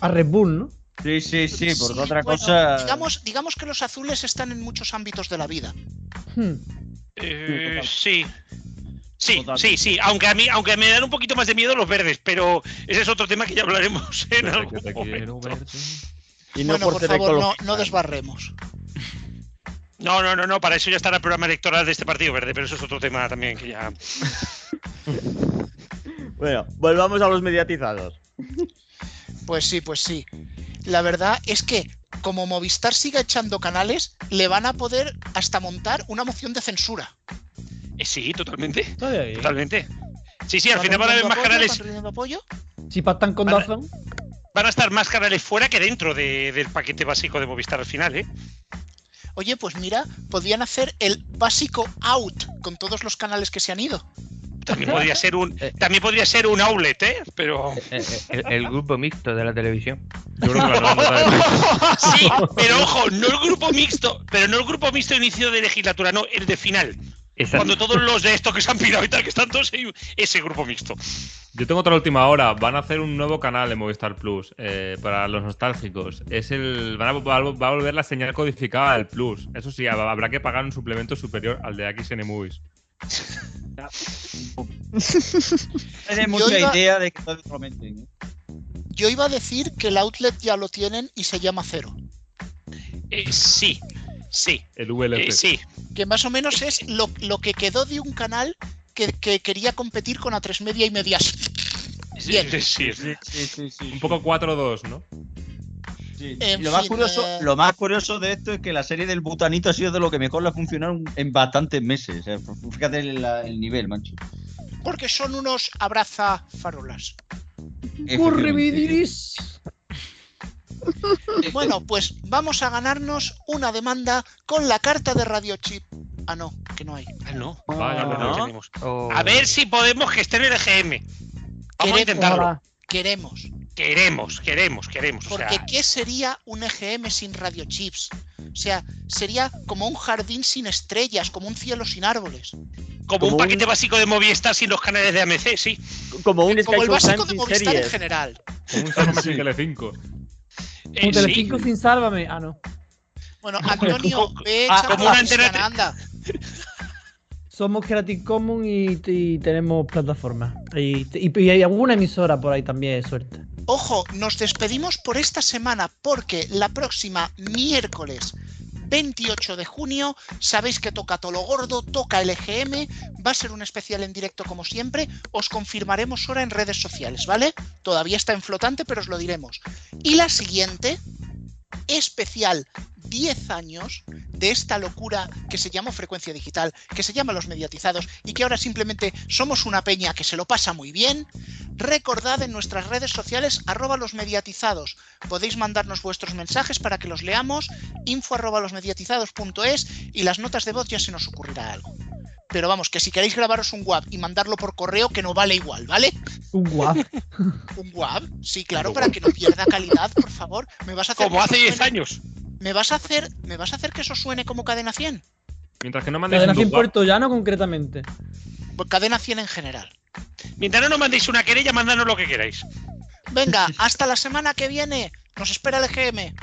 A Red Bull, ¿no? Sí, sí, sí, porque sí, otra bueno, cosa... Digamos, digamos que los azules están en muchos ámbitos de la vida. Hmm. Eh, sí, sí, sí, sí, aunque a mí, aunque me dan un poquito más de miedo los verdes, pero ese es otro tema que ya hablaremos en algún momento. Y no bueno, por, por favor, no, no desbarremos. No, no, no, no, para eso ya estará el programa electoral de este partido verde, pero eso es otro tema también que ya... Bueno, volvamos a los mediatizados. Pues sí, pues sí. La verdad es que, como Movistar siga echando canales, le van a poder hasta montar una moción de censura. Eh, sí, totalmente. Totalmente. Sí, sí, al final van a haber más canales. ¿Están teniendo apoyo? Si pactan con D A Z N. Van a estar más canales fuera que dentro de, del paquete básico de Movistar al final, ¿eh? Oye, pues mira, podrían hacer el básico out con todos los canales que se han ido. También podría ser un también podría ser un outlet, ¿eh? Pero el, el, el grupo mixto de la televisión. Yo creo que la sí, pero ojo, no el grupo mixto, pero no el grupo mixto de inicio de legislatura, no, el de final. Exacto. Cuando todos los de estos que se han pirado y tal, que están todos ahí, ese grupo mixto. Yo tengo otra última hora. Van a hacer un nuevo canal en Movistar Plus eh, para los nostálgicos. Es el van a, va a volver la señal codificada del Plus. Eso sí, habrá que pagar un suplemento superior al de A X N Movies. Tiene mucha iba, idea de que todos prometen. Yo iba a decir que el outlet ya lo tienen y se llama Cero. Eh, sí, sí. El U L F. Eh, sí. Que más o menos es lo, lo que quedó de un canal que, que quería competir con A tres Media y Mediaset. Sí, sí, sí, sí, sí, sí. Un poco cuatro dos, ¿no? Sí. Lo, más fin, curioso, eh... lo más curioso de esto es que la serie del Butanito ha sido de lo que mejor le ha funcionado en bastantes meses. ¿Eh? Fíjate el, el nivel, mancho. Porque son unos abrazafarolas. ¡Correvidiris! Bueno, pues vamos a ganarnos una demanda con la carta de Radiochip. Ah, no, que no hay. Ah, no. Oh, vale, no, no, no. Oh. A ver si podemos gestionar el E G M. Vamos a intentarlo. Hola. Queremos. Queremos, queremos, queremos. Porque, o sea... ¿qué sería un E G M sin radiochips? O sea, sería como un jardín sin estrellas, como un cielo sin árboles. Como, como un paquete un... básico de Movistar sin los canales de A M C, sí. Como un Como el básico de Movistar series. En general. Como un Sálvame sin Telecinco. Eh, un Telecinco sí. sin Sálvame. Ah, no. Bueno, Antonio, ve ah, como una antena. Anda. Somos Creative Commons y, y tenemos plataformas. Y, y, y hay alguna emisora por ahí también, suerte. Ojo, nos despedimos por esta semana porque la próxima miércoles veintiocho de junio, sabéis que toca Tolo Gordo, toca L G M, va a ser un especial en directo como siempre, os confirmaremos hora en redes sociales, ¿vale? Todavía está en flotante, pero os lo diremos. Y la siguiente, especial diez años de esta locura que se llama Frecuencia Digital, que se llama Los Mediatizados y que ahora simplemente somos una peña que se lo pasa muy bien. Recordad en nuestras redes sociales arroba los mediatizados. Podéis mandarnos vuestros mensajes para que los leamos, info arroba losmediatizados.es y las notas de voz ya se nos ocurrirá algo. Pero vamos, que si queréis grabaros un W A V y mandarlo por correo, que no vale igual, ¿vale? ¿Un W A V? ¿Un W A V? Sí, claro, para que no pierda calidad, por favor. Me vas a hacer como hace diez años. ¿Me vas a hacer, me vas a hacer que eso suene como Cadena cien? Mientras que no mandéis Cadena cien puertollano, concretamente. Pues Cadena cien en general. Mientras no nos mandéis una querella, mandadnos lo que queráis. Venga, hasta la semana que viene. Nos espera el E G M.